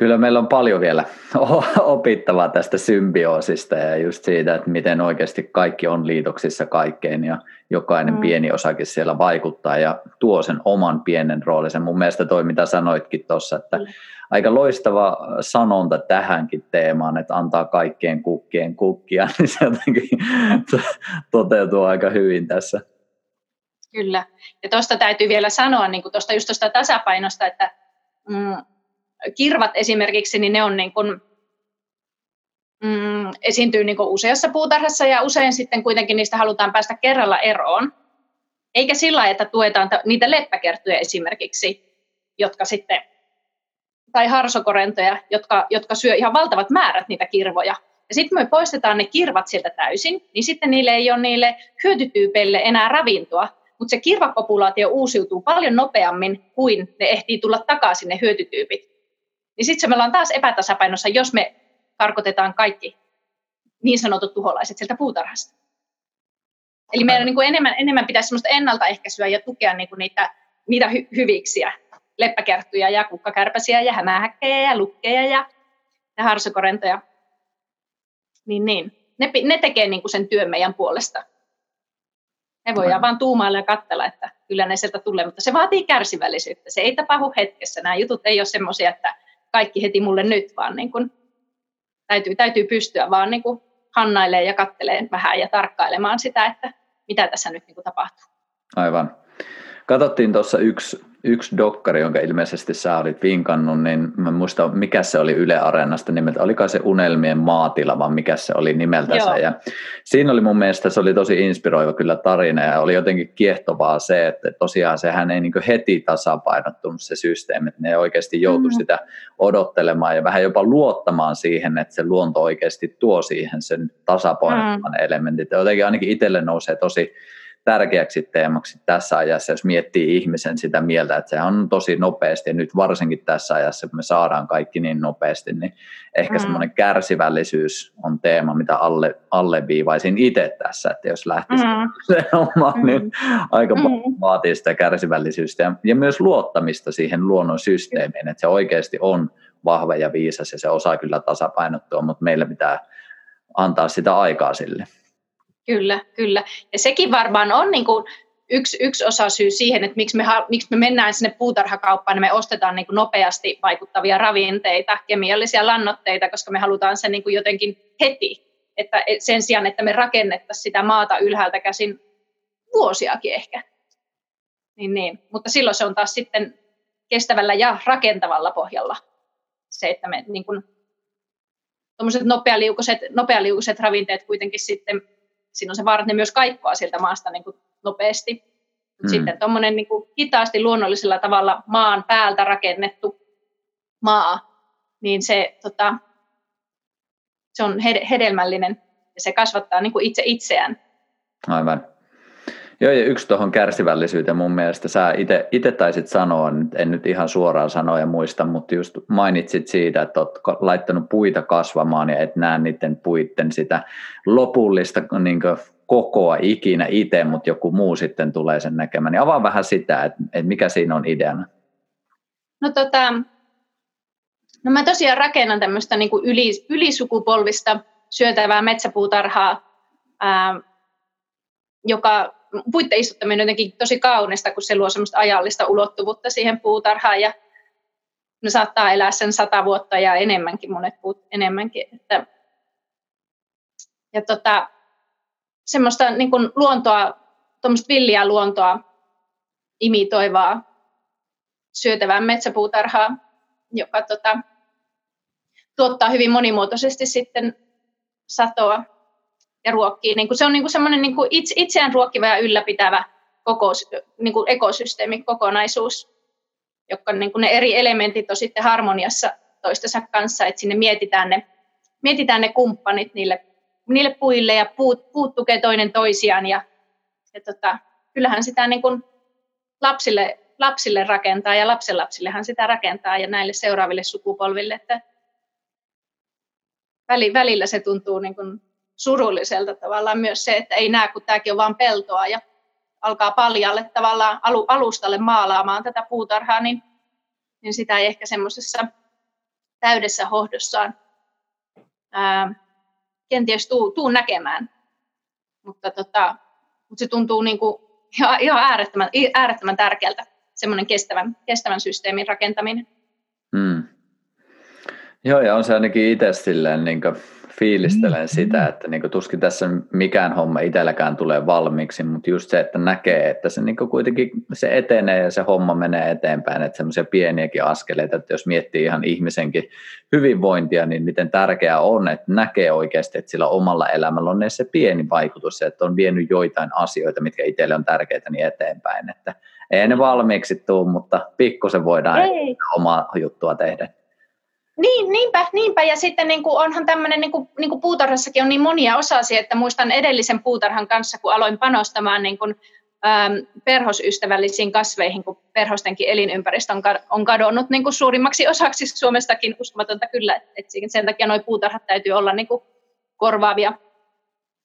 Kyllä meillä on paljon vielä opittavaa tästä symbioosista ja just siitä, että miten oikeasti kaikki on liitoksissa kaikkeen ja jokainen mm. pieni osakin siellä vaikuttaa ja tuo sen oman pienen roolisen. Mun mielestä toi, mitä sanoitkin tuossa, että mm. aika loistava sanonta tähänkin teemaan, että antaa kaikkien kukkien kukkia, niin se jotenkin toteutuu aika hyvin tässä. Kyllä. Ja tuosta täytyy vielä sanoa, niin kuin tuosta just tuosta tasapainosta, että mm, kirvat esimerkiksi, niin ne on niin kuin, mm, esiintyy niin kuin useassa puutarhassa ja usein sitten kuitenkin niistä halutaan päästä kerralla eroon. Eikä sillä lailla, että tuetaan niitä leppäkerttuja esimerkiksi, jotka sitten, tai harsokorentoja, jotka, jotka syö ihan valtavat määrät niitä kirvoja. Ja sitten me poistetaan ne kirvat sieltä täysin, niin sitten niille ei ole niille hyötytyypeille enää ravintoa. Mutta se kirvapopulaatio uusiutuu paljon nopeammin kuin ne ehtii tulla takaisin ne hyötytyypit. Niin sitten me ollaan taas epätasapainossa, jos me karkotetaan kaikki niin sanotut tuholaiset sieltä puutarhasta. Eli meillä niin kuin enemmän, enemmän pitäisi sellaista ennaltaehkäisyä ja tukea niin kuin niitä, niitä hy- hyviksiä, leppäkerttuja ja kukkakärpäsiä ja hämähäkkejä ja lukkeja ja, ja harsokorentoja. Niin, niin. Ne, ne tekee niin kuin sen työn meidän puolesta. Me voidaan Aina. vaan tuumailla ja katsella, että kyllä ne sieltä tulee, mutta se vaatii kärsivällisyyttä. Se ei tapahdu hetkessä. Nämä jutut ei ole semmoisia, että kaikki heti mulle nyt, vaan niin kuin täytyy, täytyy pystyä vaan niin kuin hannailemaan ja katselemaan vähän ja tarkkailemaan sitä, että mitä tässä nyt niin kuin tapahtuu. Aivan. Katsottiin tuossa yksi, yksi dokkari, jonka ilmeisesti sä olit vinkannut, niin mä muistan, mikä se oli Yle Areenasta nimeltä, oliko se Unelmien maatila, vaan mikä se oli nimeltänsä. Ja siinä oli mun mielestä, se oli tosi inspiroiva kyllä tarina ja oli jotenkin kiehtovaa se, että tosiaan sehän ei niin kuin heti tasapainottunut se systeemi, että ne oikeasti joutui mm. sitä odottelemaan ja vähän jopa luottamaan siihen, että se luonto oikeasti tuo siihen sen tasapainottavan mm. elementin. Jotenkin ainakin itselle nousee tosi tärkeäksi teemaksi tässä ajassa, jos miettii ihmisen sitä mieltä, että se on tosi nopeasti, ja nyt varsinkin tässä ajassa, kun me saadaan kaikki niin nopeasti, niin ehkä mm. semmoinen kärsivällisyys on teema, mitä alle, alleviivaisin itse tässä, että jos lähtisi mm. se omaan, mm. niin aika mm. vaatii sitä kärsivällisyystä, ja myös luottamista siihen luonnon systeemiin, että se oikeasti on vahva ja viisas, ja se osaa kyllä tasapainottua, mutta meillä pitää antaa sitä aikaa sille. Kyllä, kyllä. Ja sekin varmaan on niin kuin yksi, yksi osasyy siihen, että miksi me, miksi me mennään sinne puutarhakauppaan ja niin me ostetaan niin kuin nopeasti vaikuttavia ravinteita, kemiallisia lannoitteita, koska me halutaan se niin kuin jotenkin heti. Että sen sijaan, että me rakennettaisiin sitä maata ylhäältä käsin vuosiakin ehkä. Niin, niin. Mutta silloin se on taas sitten kestävällä ja rakentavalla pohjalla se, että me niin kuin tuommoiset nopealiukoiset, nopealiukoiset ravinteet kuitenkin sitten siinä on se vaara, että ne myös kaikkoa sieltä maasta niin kuin nopeasti. Mm. Sitten tuommoinen niin kuin hitaasti luonnollisella tavalla maan päältä rakennettu maa, niin se, tota, se on hedelmällinen ja se kasvattaa niin kuin itse itseään. Aivan. Joo, ja yksi tuohon kärsivällisyyteen mun mielestä, sä itse taisit sanoa, en nyt ihan suoraan sanoa ja muista, mutta just mainitsit siitä, että oot laittanut puita kasvamaan ja et näe niiden puitten sitä lopullista niin kuin kokoa ikinä itse, mutta joku muu sitten tulee sen näkemään. Niin avaa vähän sitä, että et mikä siinä on ideana. No tota, no mä tosiaan rakennan tämmöistä niin kuin ylisukupolvista syötävää metsäpuutarhaa, ää, joka puitteen istuttaminen on jotenkin tosi kaunista, kun se luo semmoista ajallista ulottuvuutta siihen puutarhaan ja ne saattaa elää sen sata vuotta ja enemmänkin, monet puut enemmänkin. Että ja tota, semmoista niin kuin luontoa, tuommoista villiä luontoa imitoivaa syötävää metsäpuutarhaa, joka tota, tuottaa hyvin monimuotoisesti sitten satoa ja ruokkii. Niin se on niin semmoinen niin itseään ruokkiva ja ylläpitävä koko, niin ekosysteemi, kokonaisuus, joka niin ne eri elementit on sitten harmoniassa toistensa kanssa, että sinne mietitään ne, mietitään ne kumppanit niille, niille puille ja puut, puut tukee toinen toisiaan. Ja, ja tota, kyllähän sitä niin lapsille, lapsille rakentaa ja lapsenlapsillehan sitä rakentaa ja näille seuraaville sukupolville. Että välillä se tuntuu niin kuin surulliselta tavallaan myös se, että ei näe, kun tämäkin on vaan peltoa ja alkaa paljalle tavallaan alustalle maalaamaan tätä puutarhaa, niin, niin sitä ei ehkä semmoisessa täydessä hohdossaan ää, kenties tuu, tuu näkemään. Mutta, tota, mutta se tuntuu niin kuin ihan, ihan äärettömän, äärettömän tärkeältä, semmoinen kestävän, kestävän systeemin rakentaminen. Mm. Joo, ja on se ainakin itse silleen, niin kuin fiilistelen sitä, että niin kuin tuskin tässä mikään homma itselläkään tulee valmiiksi, mutta just se, että näkee, että se niin kuin kuitenkin se etenee ja se homma menee eteenpäin, että semmoisia pieniäkin askeleita, että jos miettii ihan ihmisenkin hyvinvointia, niin miten tärkeää on, että näkee oikeasti, että sillä omalla elämällä on edes se pieni vaikutus, että on vienyt joitain asioita, mitkä itselle on tärkeitä, niin eteenpäin, että ei ne valmiiksi tule, mutta pikkusen voidaan omaa juttua tehdä. Niin, niinpä, niinpä. Ja sitten niin kuin onhan tämmöinen, niin kuin, niin kuin puutarhassakin on niin monia osasia, että muistan edellisen puutarhan kanssa, kun aloin panostamaan niin kuin, ähm, perhosystävällisiin kasveihin, kun perhostenkin elinympäristö on, kad- on kadonnut niin kuin suurimmaksi osaksi Suomestakin, uskomatonta kyllä, että sen takia nuo puutarhat täytyy olla niin kuin korvaavia,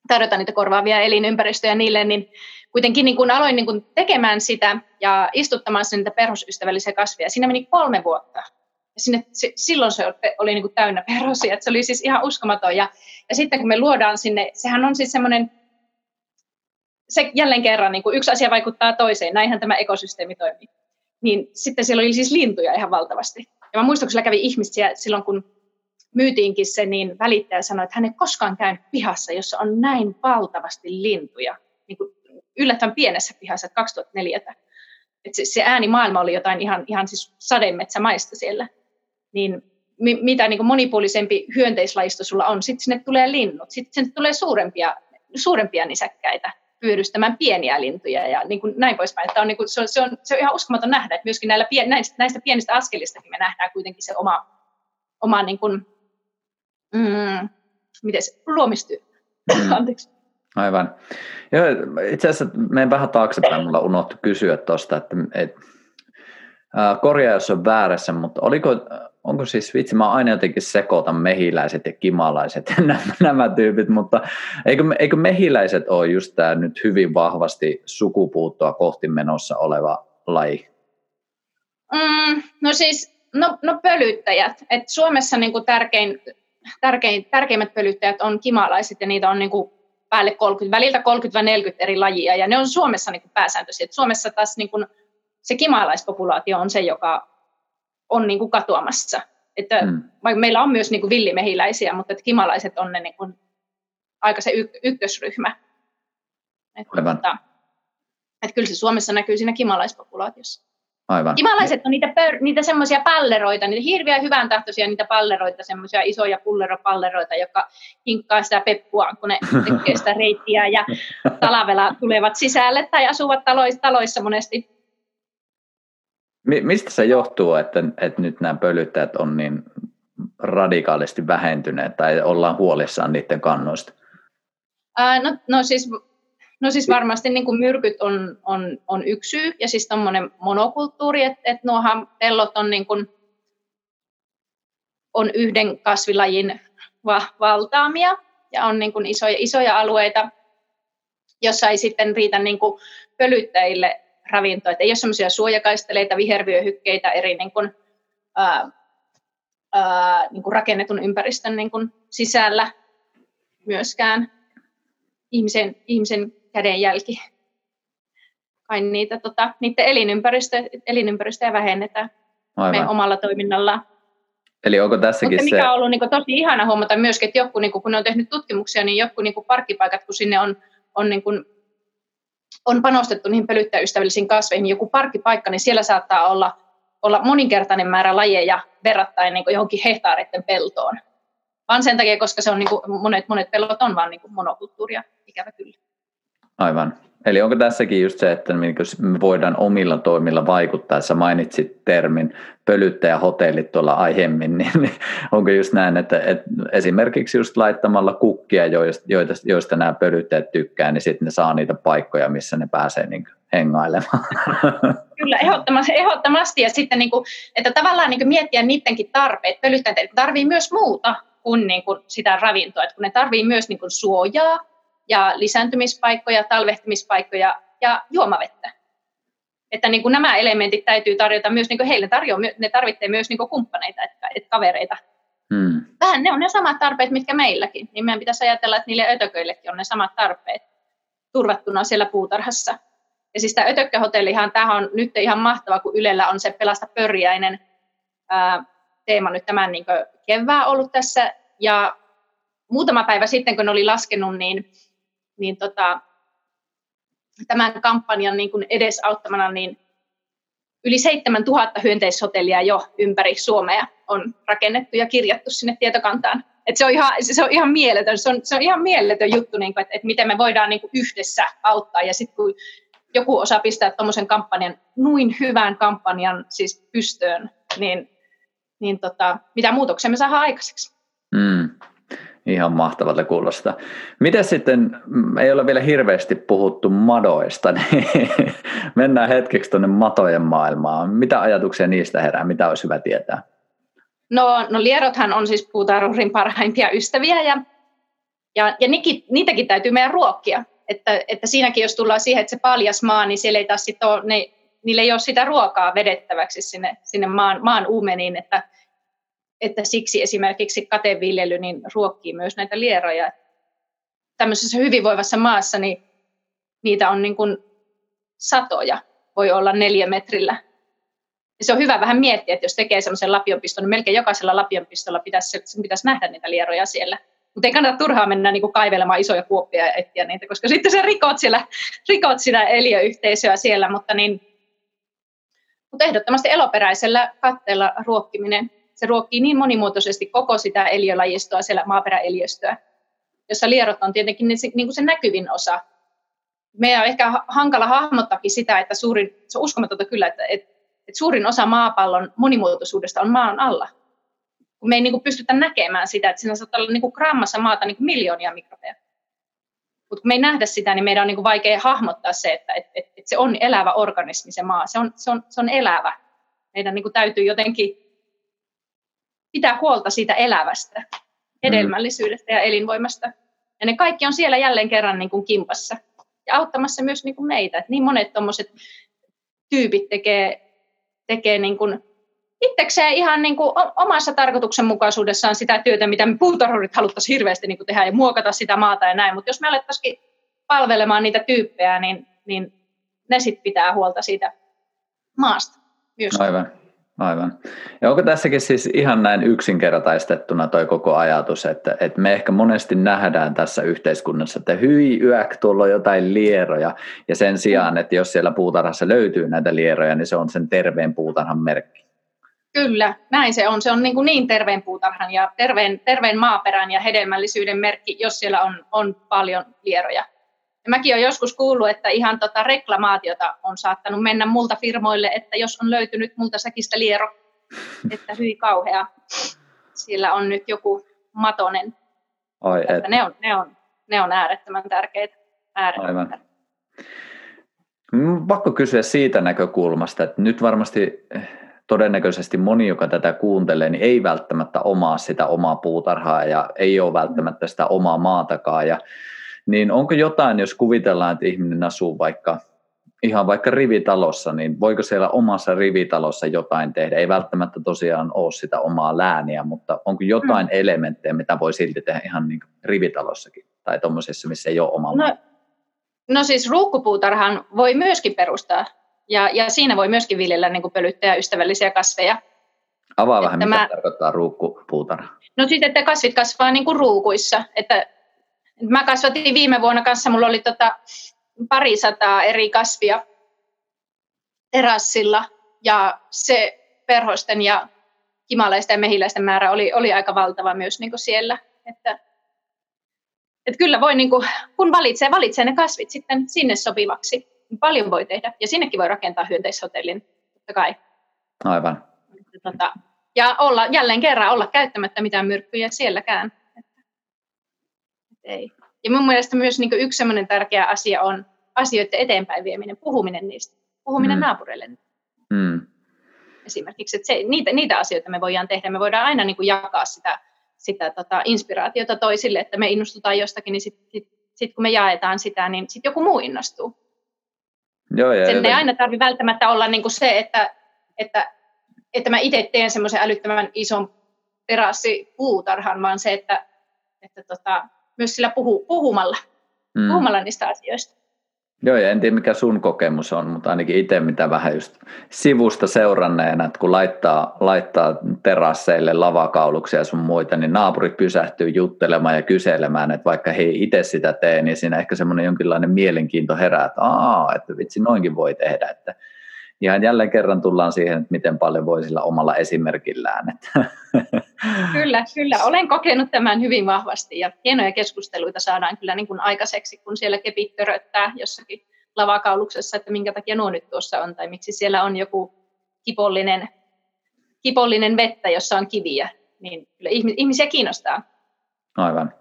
tarjota niitä korvaavia elinympäristöjä niille, niin kuitenkin niin kuin aloin niin kuin tekemään sitä ja istuttamaan niitä perhosystävällisiä kasveja. Siinä meni kolme vuotta. Sinne, silloin se oli niin kuin täynnä perhosia, että se oli siis ihan uskomaton. Ja, ja sitten kun me luodaan sinne, sehän on siis semmoinen, se jälleen kerran niin kuin yksi asia vaikuttaa toiseen, näinhän tämä ekosysteemi toimii. Niin sitten siellä oli siis lintuja ihan valtavasti. Ja mä muistan, kun siellä kävi ihmisiä silloin, kun myytiinkin se, niin välittäjä sanoi, että hän ei koskaan käynyt pihassa, jossa on näin valtavasti lintuja. Niin kuin yllättävän pienessä pihassa, että kaksituhattaneljä. Että se, se äänimaailma oli jotain ihan, ihan siis sademetsämaista siellä. Niin mitä niin kuin monipuolisempi hyönteislajisto sulla on, sitten sinne tulee linnut, sitten sinne tulee suurempia, suurempia nisäkkäitä pyydystämään pieniä lintuja ja niin kuin näin poispäin. Että on niin kuin, se, on, se, on, se on ihan uskomaton nähdä, että myöskin näillä, näistä, näistä pienistä askelistakin me nähdään kuitenkin se oma, oma niin kuin, mm, miten se, luomistyö. Mm. Anteeksi. Aivan. Joo, itse asiassa menen vähän taaksepäin, mulla unohtui kysyä tuosta, että et, äh, korjaa jos on väärässä, mutta oliko... Onko siis, vitsi, mä aina jotenkin sekoitan mehiläiset ja kimalaiset ja nämä, nämä tyypit, mutta eikö, eikö mehiläiset ole just tämä nyt hyvin vahvasti sukupuuttoa kohti menossa oleva laji? Mm, no siis, no, no pölyttäjät. Et Suomessa niinku tärkein, tärkein, tärkeimmät pölyttäjät on kimalaiset ja niitä on niinku päälle kolmekymmentä, väliltä kolmekymmentä neljäkymmentä eri lajia ja ne on Suomessa niinku pääsääntöisiä. Et Suomessa taas niinku se kimalaispopulaatio on se, joka... on niin kuin katoamassa. Että mm. Meillä on myös niin kuin villimehiläisiä, mutta että kimalaiset on ne niin kuin aika se yk- ykkösryhmä. Että, että, että kyllä se Suomessa näkyy siinä kimalaispopulaatiossa. Aivan. Kimalaiset on niitä, pör- niitä semmoisia palleroita, niitä hirviä hyvän tahtoisia niitä palleroita, semmoisia isoja pulleropalleroita, jotka hinkkaa sitä peppua, kun ne tekee sitä reittiä ja talvella tulevat sisälle tai asuvat talo- taloissa monesti. Mistä se johtuu, että, että nyt nämä pölyttäjät on niin radikaalisti vähentyneet tai ollaan huolissaan niiden kannoista? Ää, no, no, siis, no siis varmasti niin kuin myrkyt on, on, on yksi syy ja siis tommoinen monokulttuuri, että, että nuohan pellot on, niin kuin, on yhden kasvilajin valtaamia ja on niin kuin isoja, isoja alueita, jossa ei sitten riitä niin kuin pölyttäjille ravintoa. Että ei ole semmoisia suojakaisteleita, vihervyöhykkeitä eri niin kuin, ää, ää, niin kuin rakennetun ympäristön niin kuin sisällä myöskään. Ihmisen, ihmisen kädenjälki. Kai niitä, tota, niiden elinympäristö, elinympäristöjä vähennetään meidän omalla toiminnallaan. Eli onko tässäkin mutta mikä se... on ollut niin kuin tosi ihana huomata myöskin, että joku, niin kuin, kun ne on tehnyt tutkimuksia, niin joku niin kuin parkkipaikat, kun sinne on... on niin kuin, on panostettu niihin pölyttäjäystävällisiin kasveihin, joku parkkipaikka, niin siellä saattaa olla, olla moninkertainen määrä lajeja verrattain niin kuin johonkin hehtaareiden peltoon. Vaan sen takia, koska se on niin kuin monet, monet pellot on vaan niin kuin monokulttuuria, ikävä kyllä. Aivan. Eli onko tässäkin just se, että me voidaan omilla toimilla vaikuttaa, sä mainitsit termin pölyttäjähotellit tuolla aiemmin, niin onko just näin, että, että esimerkiksi just laittamalla kukkia, joista, joista nämä pölyttäjät tykkää, niin sitten ne saa niitä paikkoja, missä ne pääsee niin hengailemaan. Kyllä, ehdottomasti. Ja sitten, niin kuin, että tavallaan niin kuin miettiä niidenkin tarpeet. Pölyttäjät tarvitsee myös muuta kuin, niin kuin sitä ravintoa, että kun ne tarvitsee myös niin kuin suojaa, ja lisääntymispaikkoja, talvehtimispaikkoja ja juomavettä. Että niin kuin nämä elementit täytyy tarjota myös, niin kuin heille tarjoaa, ne tarvitsee myös niin kuin kumppaneita, että, että kavereita. Hmm. Vähän ne on ne samat tarpeet, mitkä meilläkin. Niin meidän pitäisi ajatella, että niille ötököillekin on ne samat tarpeet turvattuna siellä puutarhassa. Ja siis tämä ötökkähotellihan, tämähän on nyt ihan mahtava, kun Ylellä on se Pelasta Pörjäinen ää, teema nyt tämän niin kuin kevään ollut tässä. Ja muutama päivä sitten, kun ne oli laskenut, niin, niin tota, tämän kampanjan niin kuin edesauttamana niin yli seitsemäntuhatta hyönteishotellia jo ympäri Suomea on rakennettu ja kirjattu sinne tietokantaan. Et se on ihan, se on ihan mieletön, se on, se on ihan mieletön juttu, niin että et miten me voidaan niin kuin yhdessä auttaa. Ja sitten kun joku osaa pistää tuommoisen kampanjan, noin hyvän kampanjan siis pystöön, niin, niin tota, mitä muutoksia me saadaan aikaiseksi. Mm. Ihan mahtavalta kuulostaa. Miten sitten, ei ole vielä hirveästi puhuttu madoista, niin mennään hetkeksi tuonne matojen maailmaan. Mitä ajatuksia niistä herää? Mitä olisi hyvä tietää? No, no lierothan on siis puutarhurin parhaimpia ystäviä ja, ja, ja niitäkin, niitäkin täytyy meidän ruokkia. Että, että siinäkin, jos tullaan siihen, että se paljas maa, niin siellä ei taas sit ole, ne, niillä ei ole sitä ruokaa vedettäväksi sinne, sinne maan, maan uumeniin, että että siksi esimerkiksi kateviljely niin ruokkii myös näitä lieroja. Tämmöisessä hyvinvoivassa maassa niin niitä on niin kuin satoja, voi olla neliömetrillä. Ja se on hyvä vähän miettiä, että jos tekee semmoisen lapionpiston, niin melkein jokaisella lapionpistolla pitäisi, pitäisi nähdä niitä lieroja siellä. Mutta ei kannata turhaan mennä niin kuin kaivelemaan isoja kuoppia ja etsiä niitä, koska sitten sä rikot, siellä, rikot sitä eliöyhteisöä siellä. Mutta, niin, mutta ehdottomasti eloperäisellä katteella ruokkiminen. Se ruokkii niin monimuotoisesti koko sitä eliölajistoa, siellä maaperäeliöstöä, jossa lierot on tietenkin niin se, niin kuin se näkyvin osa. Meidän on ehkä hankala hahmottaakin sitä, että suurin, se on uskomatonta kyllä, että, että, että suurin osa maapallon monimuotoisuudesta on maan alla. Kun me ei niin kuin pystytä näkemään sitä, että siinä saattaa olla niin kuin grammassa maata niin kuin miljoonia mikrobeja. Mutta kun me ei nähdä sitä, niin meidän on niin kuin vaikea hahmottaa se, että, että, että, että se on elävä organismi se maa. Se on, se on, se on elävä. Meidän niin kuin täytyy jotenkin pitää huolta siitä elävästä, hedelmällisyydestä ja elinvoimasta. Ja ne kaikki on siellä jälleen kerran niin kuin kimpassa ja auttamassa myös niin kuin meitä. Et niin monet tommoset tyypit tekee, tekee niin kuin itsekseen ihan niin kuin omassa tarkoituksenmukaisuudessaan sitä työtä, mitä me puutarhurit haluttaisiin hirveästi niin kuin tehdä ja muokata sitä maata ja näin. Mutta jos me alettaisikin palvelemaan niitä tyyppejä, niin, niin ne sitten pitää huolta siitä maasta myös. Aivan. Aivan. Ja onko tässäkin siis ihan näin yksinkertaistettuna toi koko ajatus, että, että me ehkä monesti nähdään tässä yhteiskunnassa, että hyi yäk, tuolla on jotain lieroja, ja sen sijaan, että jos siellä puutarhassa löytyy näitä lieroja, niin se on sen terveen puutarhan merkki. Kyllä, näin se on. Se on niin, kuin niin terveen puutarhan ja terveen, terveen maaperän ja hedelmällisyyden merkki, jos siellä on, on paljon lieroja. Ja mäkin olen joskus kuullut, että ihan tota reklamaatiota on saattanut mennä multa firmoille, että jos on löytynyt multa säkistä liero, että hyi kauhea, sillä on nyt joku matonen. Oi, että et. ne, on, ne, on, ne on äärettömän tärkeitä. Äärettömän Aivan. Tärkeitä. Pakko kysyä siitä näkökulmasta, että nyt varmasti todennäköisesti moni, joka tätä kuuntelee, niin ei välttämättä omaa sitä omaa puutarhaa ja ei ole välttämättä sitä omaa maatakaan ja niin onko jotain, jos kuvitellaan, että ihminen asuu vaikka ihan vaikka rivitalossa, niin voiko siellä omassa rivitalossa jotain tehdä? Ei välttämättä tosiaan ole sitä omaa lääniä, mutta onko jotain mm. elementtejä, mitä voi silti tehdä ihan niin rivitalossakin tai tuommoisessa, missä ei ole omaa? No, no siis ruukkupuutarhan voi myöskin perustaa ja, ja siinä voi myöskin viljellä niin pölyttäjäystävällisiä kasveja. Avaa että vähän, mä... mitä tarkoittaa ruukkupuutarha. No sitten, että kasvit kasvaa niin kuin ruukuissa, että mä kasvatin viime vuonna kanssa, mulla oli tota pari sataa eri kasvia terassilla ja se perhosten ja kimalaisten ja mehiläisten määrä oli, oli aika valtava myös niin kuin siellä. Että, että kyllä voi, niin kuin, kun valitsee, valitsee ne kasvit sitten sinne sopivaksi. Paljon voi tehdä ja sinnekin voi rakentaa hyönteishotellin, totta kai. Aivan. Tota, ja olla, jälleen kerran olla käyttämättä mitään myrkkyjä sielläkään. Ei. Ja mun mielestä myös niin kuin yksi sellainen tärkeä asia on asioiden eteenpäin vieminen, puhuminen niistä, puhuminen mm. naapureille. Mm. Esimerkiksi, että se, niitä, niitä asioita me voidaan tehdä, me voidaan aina niin kuin jakaa sitä, sitä tota, inspiraatiota toisille, että me innostutaan jostakin, niin sitten sit, sit, kun me jaetaan sitä, niin sitten joku muu innostuu. Joo, ja sen ei aina tarvitse välttämättä olla niin kuin se, että, että, että mä itse teen semmoisen älyttömän ison terassipuutarhan, vaan se, että, että tota, myös sillä puhu, puhumalla, hmm. puhumalla niistä asioista. Joo, ja en tiedä mikä sun kokemus on, mutta ainakin itse mitä vähän just sivusta seuranneena, että kun laittaa, laittaa terasseille lavakauluksia sun muita, niin naapurit pysähtyy juttelemaan ja kyselemään, että vaikka he itse sitä tee, niin siinä ehkä semmoinen jonkinlainen mielenkiinto herää, että aa, että vitsi noinkin voi tehdä, että ihan jälleen kerran tullaan siihen, että miten paljon voi sillä omalla esimerkillään. Että. Kyllä, kyllä. Olen kokenut tämän hyvin vahvasti ja hienoja keskusteluita saadaan kyllä niin kuin aikaiseksi, kun siellä kepit töröttää jossakin lavakauluksessa, että minkä takia nuo nyt tuossa on tai miksi siellä on joku kipollinen, kipollinen vettä, jossa on kiviä. Niin kyllä ihmisiä kiinnostaa. Aivan.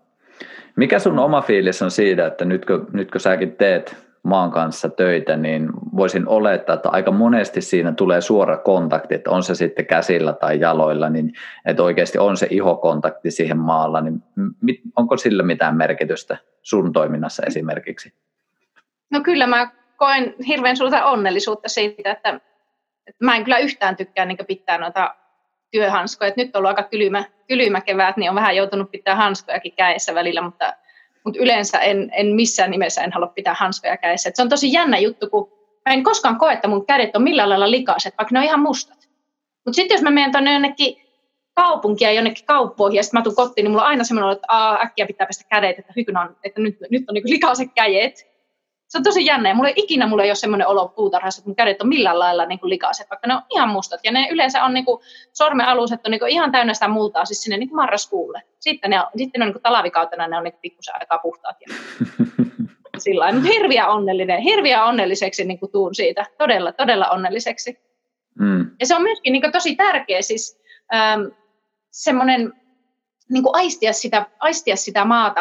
Mikä sun oma fiilis on siitä, että nytkö, nytkö säkin teet maan kanssa töitä, niin voisin olettaa, että aika monesti siinä tulee suora kontakti, että on se sitten käsillä tai jaloilla, niin että oikeasti on se ihokontakti siihen maalla, niin onko sillä mitään merkitystä sun toiminnassa esimerkiksi? No kyllä mä koen hirveän suurta onnellisuutta siitä, että, että mä en kyllä yhtään tykkää niin pitää noita työhanskoja, että nyt on ollut aika kylmä, kylmä kevät, niin on vähän joutunut pitää hanskojakin kädessä välillä, mutta Mutta yleensä en, en missään nimessä en halua pitää hanskoja kädessä. Et se on tosi jännä juttu, kun mä en koskaan koe, että mun kädet on millään lailla likaiset, vaikka ne on ihan mustat. Mutta sitten jos mä menen tuonne jonnekin kaupunkia, jonnekin kauppoihin ja sitten mä tuun kotiin, niin mulla on aina semmoinen, että aa, äkkiä pitää pestä kädet, että, on, että nyt, nyt on niinku likaiset kädet. Se on tosi jännä. Ja mulla ei, ikinä mulla ei ole semmoinen olo puutarhassa, että mun kädet on millään lailla niinku likaiset, vaikka ne on ihan mustat. Ja ne yleensä on niinku, sormealuset on niinku ihan täynnä sitä multaa, siis sinne niinku marraskuulle. Sitten ne on, sitten ne on niinku talvikautena, ne on niinku pikkusen aikaa puhtaat. Ja sillä lailla. Hirviä onnellinen, hirviä onnelliseksi niinku tuun siitä. Todella, todella onnelliseksi. Mm. Ja se on myöskin niinku tosi tärkeä siis äm, semmoinen niinku aistia sitä, aistia sitä maata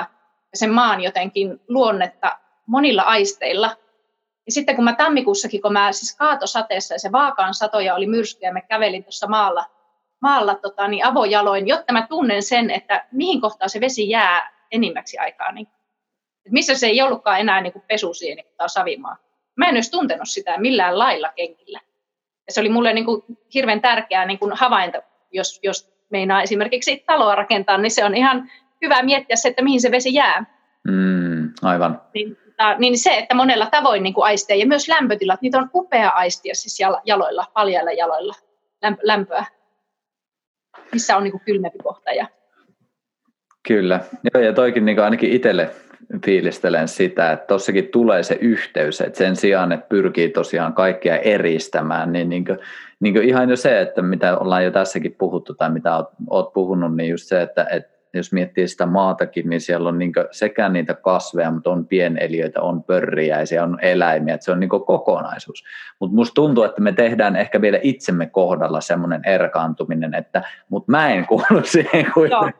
ja sen maan jotenkin luonnetta monilla aisteilla. Ja sitten kun mä tammikuussakin, kun mä siis kaatosateessa ja se vaakaan satoja oli myrsky ja mä kävelin tuossa maalla, maalla tota, niin avojaloin, jotta mä tunnen sen, että mihin kohtaan se vesi jää enimmäksi aikaa. Niin, missä se ei ollutkaan enää niin pesusieni niin tai savimaa. Mä en olisi tuntenut sitä millään lailla kenkillä. Ja se oli mulle niin kuin hirveän tärkeää niin kuin havainto, jos, jos meinaa esimerkiksi taloa rakentaa, niin se on ihan hyvä miettiä se, että mihin se vesi jää. Mm, aivan. Niin, Niin se, että monella tavoin niin kuin aisteja ja myös lämpötilat, niitä on upea aistia siis jaloilla, paljailla jaloilla lämpöä, missä on niin kuin kylmempi kohta. Ja. Kyllä, joo, ja toikin niin kuin ainakin itselle fiilistelen sitä, että tossakin tulee se yhteys, että sen sijaan, että pyrkii tosiaan kaikkia eristämään, niin, niin, kuin, niin kuin ihan jo se, että mitä ollaan jo tässäkin puhuttu tai mitä oot, oot puhunut, niin just se, että et, jos miettii sitä maatakin, niin siellä on niinku sekä niitä kasveja, mutta on pieneliöitä, on pörriäisiä, on eläimiä, että se on niinku kokonaisuus. Mutta musta tuntuu, että me tehdään ehkä vielä itsemme kohdalla semmoinen erkaantuminen, että mut mä en kuulu siihen kuitenkaan.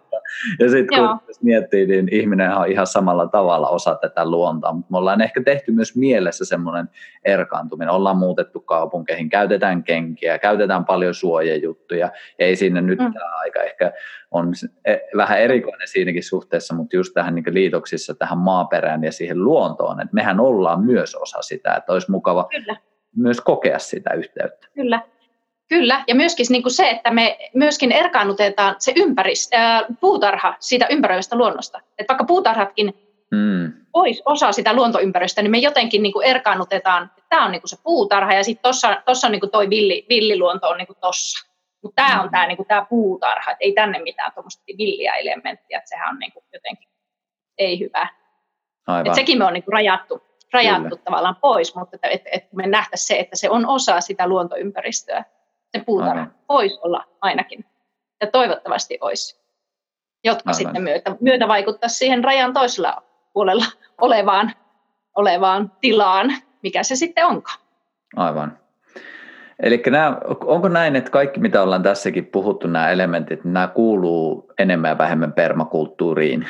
Ja sitten kun miettii, niin ihminen on ihan samalla tavalla osa tätä luontaa, mutta me ollaan ehkä tehty myös mielessä semmoinen erkaantuminen, ollaan muutettu kaupunkeihin, käytetään kenkiä, käytetään paljon suojajuttuja, ei siinä nyt mm. tämä aika ehkä on vähän erikoinen siinäkin suhteessa, mutta just tähän niin liitoksissa tähän maaperään ja siihen luontoon, että mehän ollaan myös osa sitä, että olisi mukava Kyllä. myös kokea sitä yhteyttä. Kyllä. Kyllä, ja myöskin niin kuin se, että me myöskin erkaannutetaan se ympäristö, ää, puutarha siitä ympäröivästä luonnosta. Et vaikka puutarhatkin mm. olisi osa sitä luontoympäristöä, niin me jotenkin niin kuin erkaannutetaan, että tämä on niin kuin se puutarha ja sitten tuossa on niin kuin toi villi, villiluonto on niin kuin tossa. Mutta tämä on mm. tämä, niin kuin tämä puutarha, että ei tänne mitään tuommoista villiä elementtiä, että sehän on niin kuin jotenkin ei hyvä. Et sekin me on niin kuin rajattu, rajattu tavallaan pois, mutta et, et me nähtäisiin se, että se on osa sitä luontoympäristöä. Se puutarha Aivan. voisi olla ainakin, ja toivottavasti olisi, jotka Aivan. sitten myötä, myötä vaikuttaa siihen rajan toisella puolella olevaan, olevaan tilaan, mikä se sitten onkaan. Aivan. Eli onko näin, että kaikki mitä ollaan tässäkin puhuttu, nämä elementit, nämä kuuluu enemmän ja vähemmän permakulttuuriin?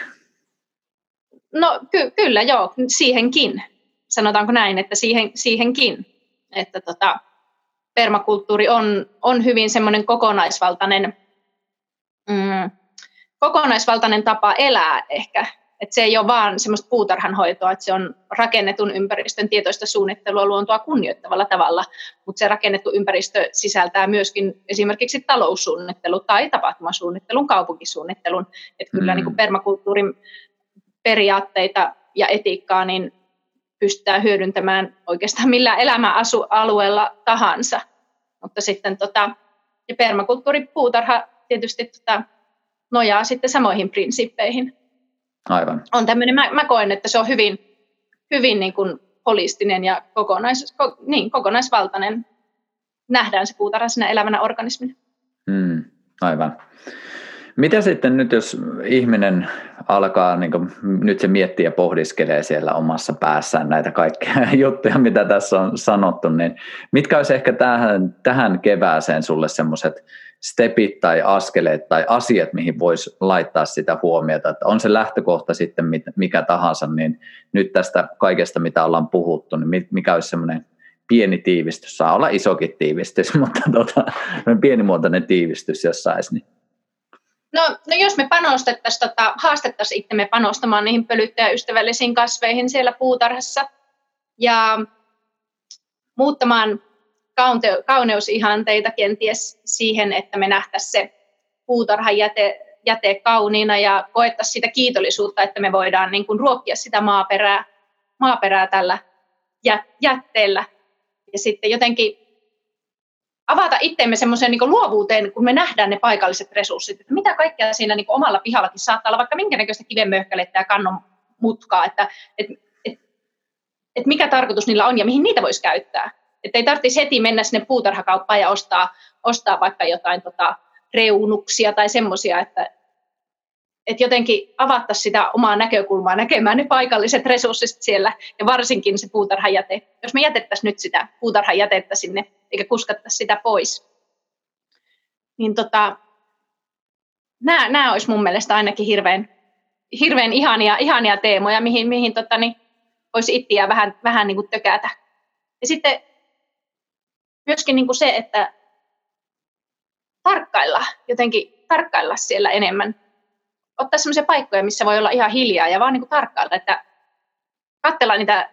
No ky- kyllä joo, siihenkin. Sanotaanko näin, että siihen, siihenkin, että tota... Permakulttuuri on, on hyvin semmoinen kokonaisvaltainen, mm, kokonaisvaltainen tapa elää ehkä. Että se ei ole vaan semmoista puutarhanhoitoa, että se on rakennetun ympäristön tietoista suunnittelua luontoa kunnioittavalla tavalla, mutta se rakennettu ympäristö sisältää myöskin esimerkiksi taloussuunnittelu tai tapahtumasuunnittelun, kaupunkisuunnittelun. Että kyllä mm. niin kuin permakulttuurin periaatteita ja etiikkaa niin pystytään hyödyntämään oikeastaan millään elämäalueella tahansa. Mutta sitten tota, ja permakulttuuripuutarha tietysti tota, nojaa sitten samoihin prinsiippeihin. Aivan. On tämmöinen, mä, mä koen, että se on hyvin, hyvin niin kuin holistinen ja kokonais, ko, niin, kokonaisvaltainen. Nähdään se puutarha siinä elävänä organismina. Mm, aivan. Mitä sitten nyt, jos ihminen alkaa, niin kuin, nyt se miettii ja pohdiskelee siellä omassa päässään näitä kaikkia juttuja, mitä tässä on sanottu, niin mitkä olisi ehkä tähän, tähän kevääseen sulle semmoiset stepit tai askeleet tai asiat, mihin voisi laittaa sitä huomiota, että on se lähtökohta sitten mikä tahansa, niin nyt tästä kaikesta, mitä ollaan puhuttu, niin mikä olisi semmoinen pieni tiivistys, saa olla isokin tiivistys, mutta tuota, pienimuotoinen tiivistys, jos saisi, niin. No, no jos me panostettaisiin, tota, haastettaisiin itsemme panostamaan niihin pölyttäjäystävällisiin kasveihin siellä puutarhassa ja muuttamaan kaunte- kauneusihanteita kenties siihen, että me nähtäisiin se puutarhan jäte, jäte kauniina ja koettaisiin sitä kiitollisuutta, että me voidaan niin kuin, ruokkia sitä maaperää, maaperää tällä jä, jätteellä ja sitten jotenkin avata itseemme semmoiseen niin kuin luovuuteen, kun me nähdään ne paikalliset resurssit, että mitä kaikkea siinä niin kuin omalla pihallakin saattaa olla, vaikka minkä näköistä kivenmöhkälettä ja kannon mutkaa, että et, et, et mikä tarkoitus niillä on ja mihin niitä voisi käyttää. Että ei tarvitsisi heti mennä sinne puutarhakauppaan ja ostaa, ostaa vaikka jotain tota, reunuksia tai semmoisia, että et jotenkin avattaisi sitä omaa näkökulmaa näkemään ne paikalliset resurssit siellä ja varsinkin se puutarhajäte. Jos me jätettäisiin nyt sitä puutarhajätettä sinne, eikä kuskattaisi sitä pois. Niin tota, nämä, nämä olisi mun mielestä ainakin hirveän, hirveän ihania, ihania teemoja, mihin, mihin tota, niin, voisi ittiä vähän, vähän niin kuin tökätä. Ja sitten myöskin niin kuin se, että tarkkailla, jotenkin tarkkailla siellä enemmän. Ottaa sellaisia paikkoja, missä voi olla ihan hiljaa ja vaan niin kuin tarkkailla, että katsella niitä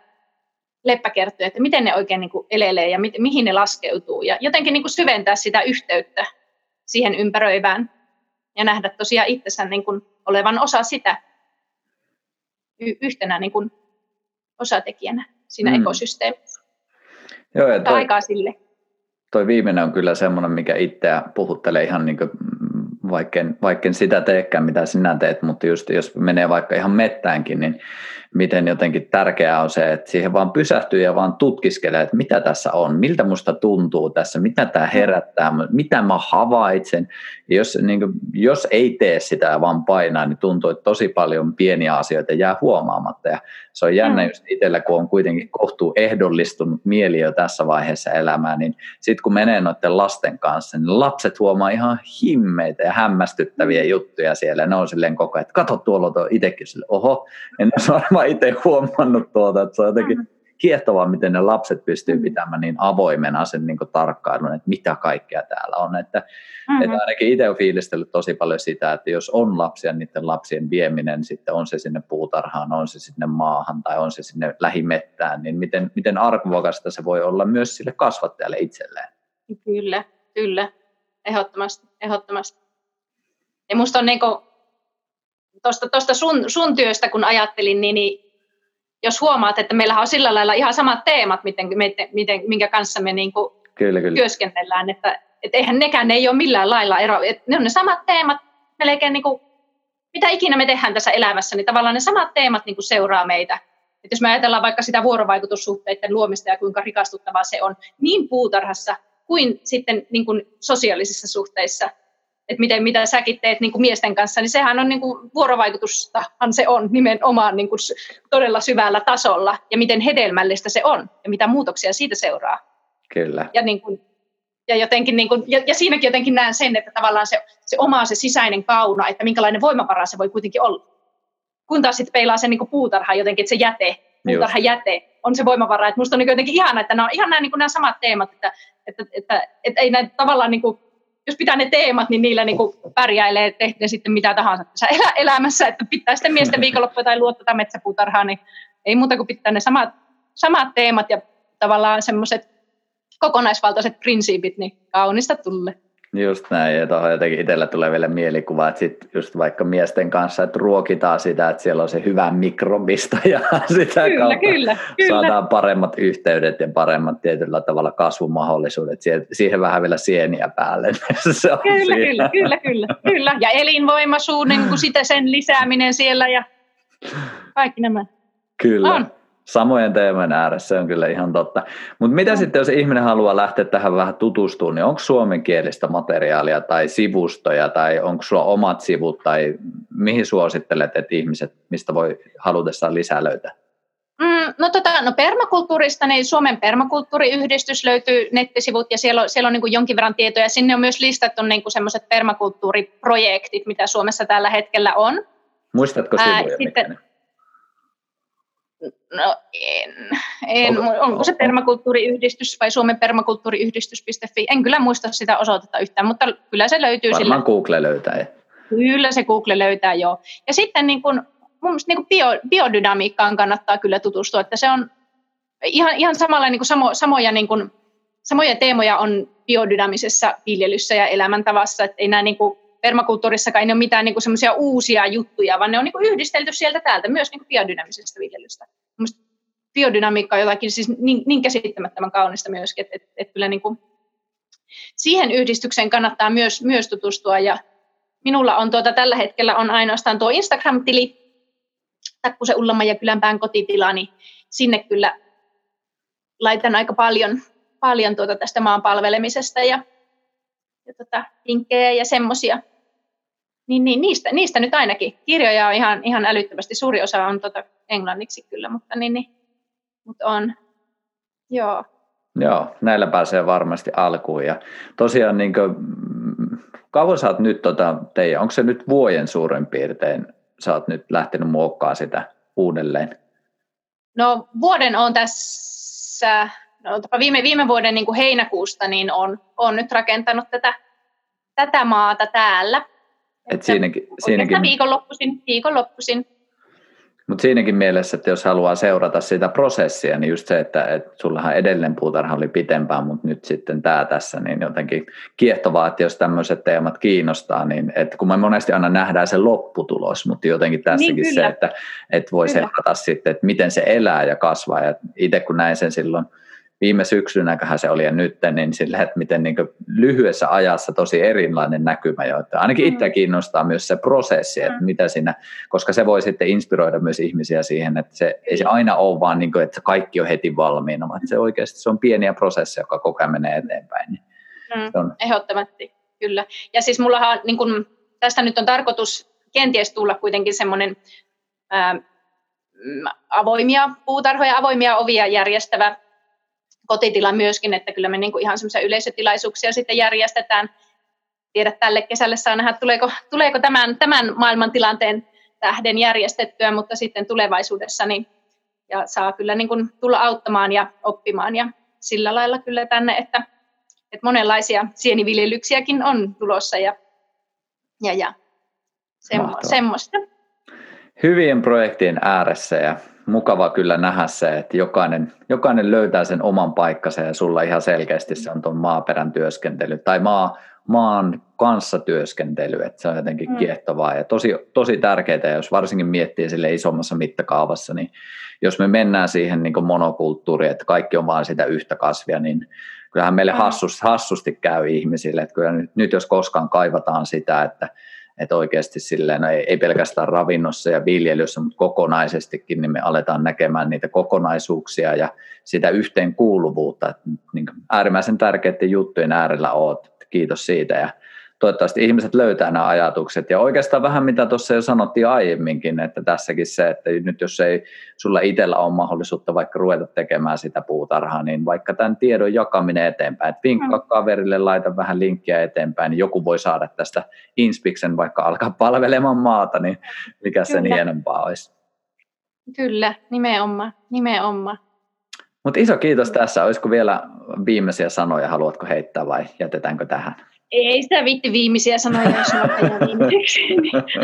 leppäkertoja, että miten ne oikein niin kuin elelee ja mi- mihin ne laskeutuu. Ja jotenkin niin kuin syventää sitä yhteyttä siihen ympäröivään ja nähdä tosiaan itsensä niin kuin olevan osa sitä y- yhtenä niin kuin osatekijänä siinä mm. ekosysteemissä. Joo, ja toi, aikaa sille. Toi viimeinen on kyllä semmoinen, mikä itseä puhuttelee ihan niin kuin Vaikken, vaikken sitä teekään, mitä sinä teet, mutta just jos menee vaikka ihan mettäänkin, niin miten jotenkin tärkeää on se, että siihen vaan pysähtyy ja vaan tutkiskelee, että mitä tässä on, miltä musta tuntuu tässä, mitä tämä herättää, mitä mä havaitsen. Jos, niin kuin, jos ei tee sitä ja vaan painaa, niin tuntuu, että tosi paljon pieniä asioita jää huomaamatta. Ja se on jännä mm. just itsellä, kun on kuitenkin kohtuu ehdollistunut mieli jo tässä vaiheessa elämää, niin sitten kun menee noiden lasten kanssa, niin lapset huomaa ihan himmeitä ja hämmästyttäviä juttuja siellä. Ne on silleen koko ajan, että kato tuolla tuo itsekin sille, oho, en olisi varmaan itse huomannut tuota, että se on jotenkin kiehtovaa, miten ne lapset pystyy pitämään niin avoimena sen niin kuin tarkkailun, että mitä kaikkea täällä on. Että, mm-hmm. että ainakin itse olen fiilistellyt tosi paljon sitä, että jos on lapsia, niiden lapsien vieminen, sitten on se sinne puutarhaan, on se sinne maahan tai on se sinne lähimettään, niin miten, miten arvokasta se voi olla myös sille kasvattajalle itselleen. Kyllä, kyllä, ehdottomasti, ehdottomasti. Ja musta on niin kuin, tosta, tosta sun, sun työstä, kun ajattelin, niin, niin jos huomaat, että meillähän on sillä lailla ihan samat teemat, miten, miten, minkä kanssa me niin kuin kyllä, kyllä. työskennellään, että et eihän nekään ne ei ole millään lailla ero. Et ne on ne samat teemat, melkein niin kuin, mitä ikinä me tehdään tässä elämässä, niin tavallaan ne samat teemat niin kuin seuraa meitä. Et jos me ajatellaan vaikka sitä vuorovaikutussuhteiden luomista ja kuinka rikastuttavaa se on niin puutarhassa kuin sitten niin kuin sosiaalisissa suhteissa, että miten, mitä säkin teet niin kuin miesten kanssa, niin sehän on niin kuin, vuorovaikutustahan se on nimenomaan niin kuin, todella syvällä tasolla, ja miten hedelmällistä se on, ja mitä muutoksia siitä seuraa. Kyllä. Ja, niin kuin, ja, jotenkin, niin kuin, ja, ja siinäkin jotenkin näen sen, että tavallaan se, se oma se sisäinen kauna, että minkälainen voimavara se voi kuitenkin olla. Kun taas sitten peilaa sen niin kuin puutarha jotenkin, että se jäte, puutarhajäte on se voimavara. Että musta on niin jotenkin ihana, että nämä on ihan nämä, niin kuin, nämä samat teemat, että, että, että, että, että ei näin tavallaan... Niin kuin, jos pitää ne teemat, niin niillä niin kuin pärjäilee tehdä sitten mitä tahansa tässä elä- elämässä, että pitää sitten miesten viikonloppua tai luottaa metsäpuutarhaa, niin ei muuta kuin pitää ne samat, samat teemat ja tavallaan semmoiset kokonaisvaltaiset prinsiipit, niin kaunista tulee. Just näin, ja tuohon jotenkin itsellä tulee vielä mielikuva, että sit just vaikka miesten kanssa, että ruokitaan sitä, että siellä on se hyvä mikrobista ja sitä kyllä, kautta kyllä, saadaan kyllä. paremmat yhteydet ja paremmat tietyllä tavalla kasvumahdollisuudet, siihen vähän vielä sieniä päälle. Se on kyllä, kyllä, kyllä, kyllä, kyllä, ja elinvoimaisuus, niin kuin sitä sen lisääminen siellä ja kaikki nämä. Kyllä. On. Samojen teemojen ääressä on kyllä ihan totta. Mutta mitä sitten, jos ihminen haluaa lähteä tähän vähän tutustumaan, niin onko suomenkielistä materiaalia tai sivustoja, tai onko sulla omat sivut, tai mihin suosittelet, että ihmiset, mistä voi halutessaan lisää löytää? Mm, no, tota, no permakulttuurista, niin Suomen permakulttuuriyhdistys löytyy nettisivut, ja siellä on, siellä on niin kuin jonkin verran tietoja. Sinne on myös listattu niin kuin sellaiset permakulttuuriprojektit, mitä Suomessa tällä hetkellä on. Muistatko sivuja? Ää, sitten, No en, en. Onko se permakulttuuriyhdistys vai Suomen permakulttuuriyhdistys piste fi? En kyllä muista sitä osoitetta yhtään, mutta kyllä se löytyy. Varmaan sillä. Google löytää. Kyllä se Google löytää, joo. Ja sitten niin kun, mun mielestä niin bio, biodynamiikkaan kannattaa kyllä tutustua, että se on ihan, ihan samalla, niin kun samo, samoja, niin kun, samoja teemoja on biodynamisessa viljelyssä ja elämäntavassa, että ei nämä niin kun, permakulttuurissakaan ei ole mitään niin semmoisia uusia juttuja, vaan ne on niin yhdistelty sieltä täältä, myös niin biodynamiisesta viljelystä. Mielestäni biodynamiikka on jotakin siis niin, niin käsittämättömän kaunista myöskin, että et, et kyllä niin kuin siihen yhdistykseen kannattaa myös, myös tutustua. Ja minulla on tuota, tällä hetkellä on ainoastaan tuo Instagram-tili, Takkusen Ulla-Maija Kylänpään kotitila, niin sinne kyllä laitan aika paljon, paljon tuota tästä maanpalvelemisesta ja, ja tota, vinkkejä ja semmoisia. Niin, niin, niistä, niistä nyt ainakin. Kirjoja on ihan, ihan älyttömästi. Suuri osa on tota englanniksi kyllä, mutta, niin, niin, mutta on. Joo. Joo, näillä pääsee varmasti alkuun. Ja tosiaan, niin kuin, kauan sä oot nyt tota, teidän, onko se nyt vuoden suurin piirtein, sä oot nyt lähtenyt muokkaamaan sitä uudelleen? No vuoden on tässä, no, viime, viime vuoden niin kuin heinäkuusta, niin on, on nyt rakentanut tätä, tätä maata täällä. Että siinäkin, siinäkin. Viikonloppuisin, viikonloppuisin. Mutta siinäkin mielessä, että jos haluaa seurata sitä prosessia, niin just se, että et sullahan edellinen puutarha oli pitempään, mutta nyt sitten tämä tässä, niin jotenkin kiehtovaa, että jos tämmöiset teemat kiinnostaa, niin et kun me monesti aina nähdään se lopputulos, mutta jotenkin tässäkin niin, se, että et voi kyllä seurata sitten, että miten se elää ja kasvaa. Ja itse kun näin sen silloin viime syksynäköhän se oli ja nyt, niin sillä, että miten niin lyhyessä ajassa tosi erilainen näkymä, joita ainakin mm. itse kiinnostaa myös se prosessi, että mm. mitä siinä, koska se voi sitten inspiroida myös ihmisiä siihen, että se ei se aina ole vaan, niin kuin, että kaikki on heti valmiina, vaan se oikeasti se on pieniä prosesseja, joka koko ajan menee eteenpäin. Mm. Ehdottomasti, kyllä. Ja siis mullahan niin kun, tästä nyt on tarkoitus kenties tulla kuitenkin semmoinen ää, avoimia puutarhoja, avoimia ovia järjestävä kotitila myöskin, että kyllä me niinku ihan semmoisia yleisötilaisuuksia sitten järjestetään. Tiedä, tälle kesälle saa nähdä, tuleeko, tuleeko tämän, tämän maailmantilanteen tähden järjestettyä, mutta sitten tulevaisuudessa niin, ja saa kyllä niinku tulla auttamaan ja oppimaan ja sillä lailla kyllä tänne, että, että monenlaisia sieniviljelyksiäkin on tulossa ja, ja, ja semmo, semmoista. Hyvien projektien ääressä ja mukava kyllä nähdä se, että jokainen, jokainen löytää sen oman paikkansa ja sulla ihan selkeästi se on tuon maaperän työskentely tai maa, maan kanssa työskentely, että se on jotenkin mm. kiehtovaa ja tosi, tosi tärkeää, jos varsinkin miettii sille isommassa mittakaavassa, niin jos me mennään siihen niin kuin monokulttuuriin, että kaikki on vaan sitä yhtä kasvia, niin kyllähän meille mm. hassusti, hassusti käy ihmisille, että kyllä nyt, nyt jos koskaan kaivataan sitä, että että oikeasti silleen, no ei, ei pelkästään ravinnossa ja viljelyssä, mutta kokonaisestikin, niin me aletaan näkemään niitä kokonaisuuksia ja sitä yhteenkuuluvuutta. Että niin äärimmäisen tärkeiden juttujen äärellä oot. Kiitos siitä ja toivottavasti ihmiset löytää nämä ajatukset. Ja oikeastaan vähän mitä tuossa jo sanottiin aiemminkin, että tässäkin se, että nyt jos ei sulla itsellä ole mahdollisuutta vaikka ruveta tekemään sitä puutarhaa, niin vaikka tämän tiedon jakaminen eteenpäin, että vinkkaa kaverille, laita vähän linkkiä eteenpäin, niin joku voi saada tästä inspiksen vaikka alkaa palvelemaan maata, niin mikä sen hienompaa olisi. Kyllä, nimenomaan, nimenomaan. Mutta iso kiitos tässä. Olisiko vielä viimeisiä sanoja, haluatko heittää vai jätetäänkö tähän? Ei sitä viitti viimeisiä sanoja, jos on viimeksi.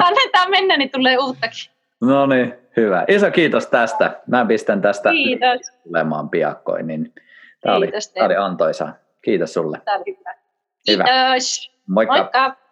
Annetaan mennä, niin tulee uuttakin. No niin, hyvä. Iso kiitos tästä. Mä pistän tästä kiitos. Tulemaan piakkoin. Niin tämä oli, oli antoisaa. Kiitos sulle. Kiitos. Hyvä. Kiitos. Moikka. Moikka.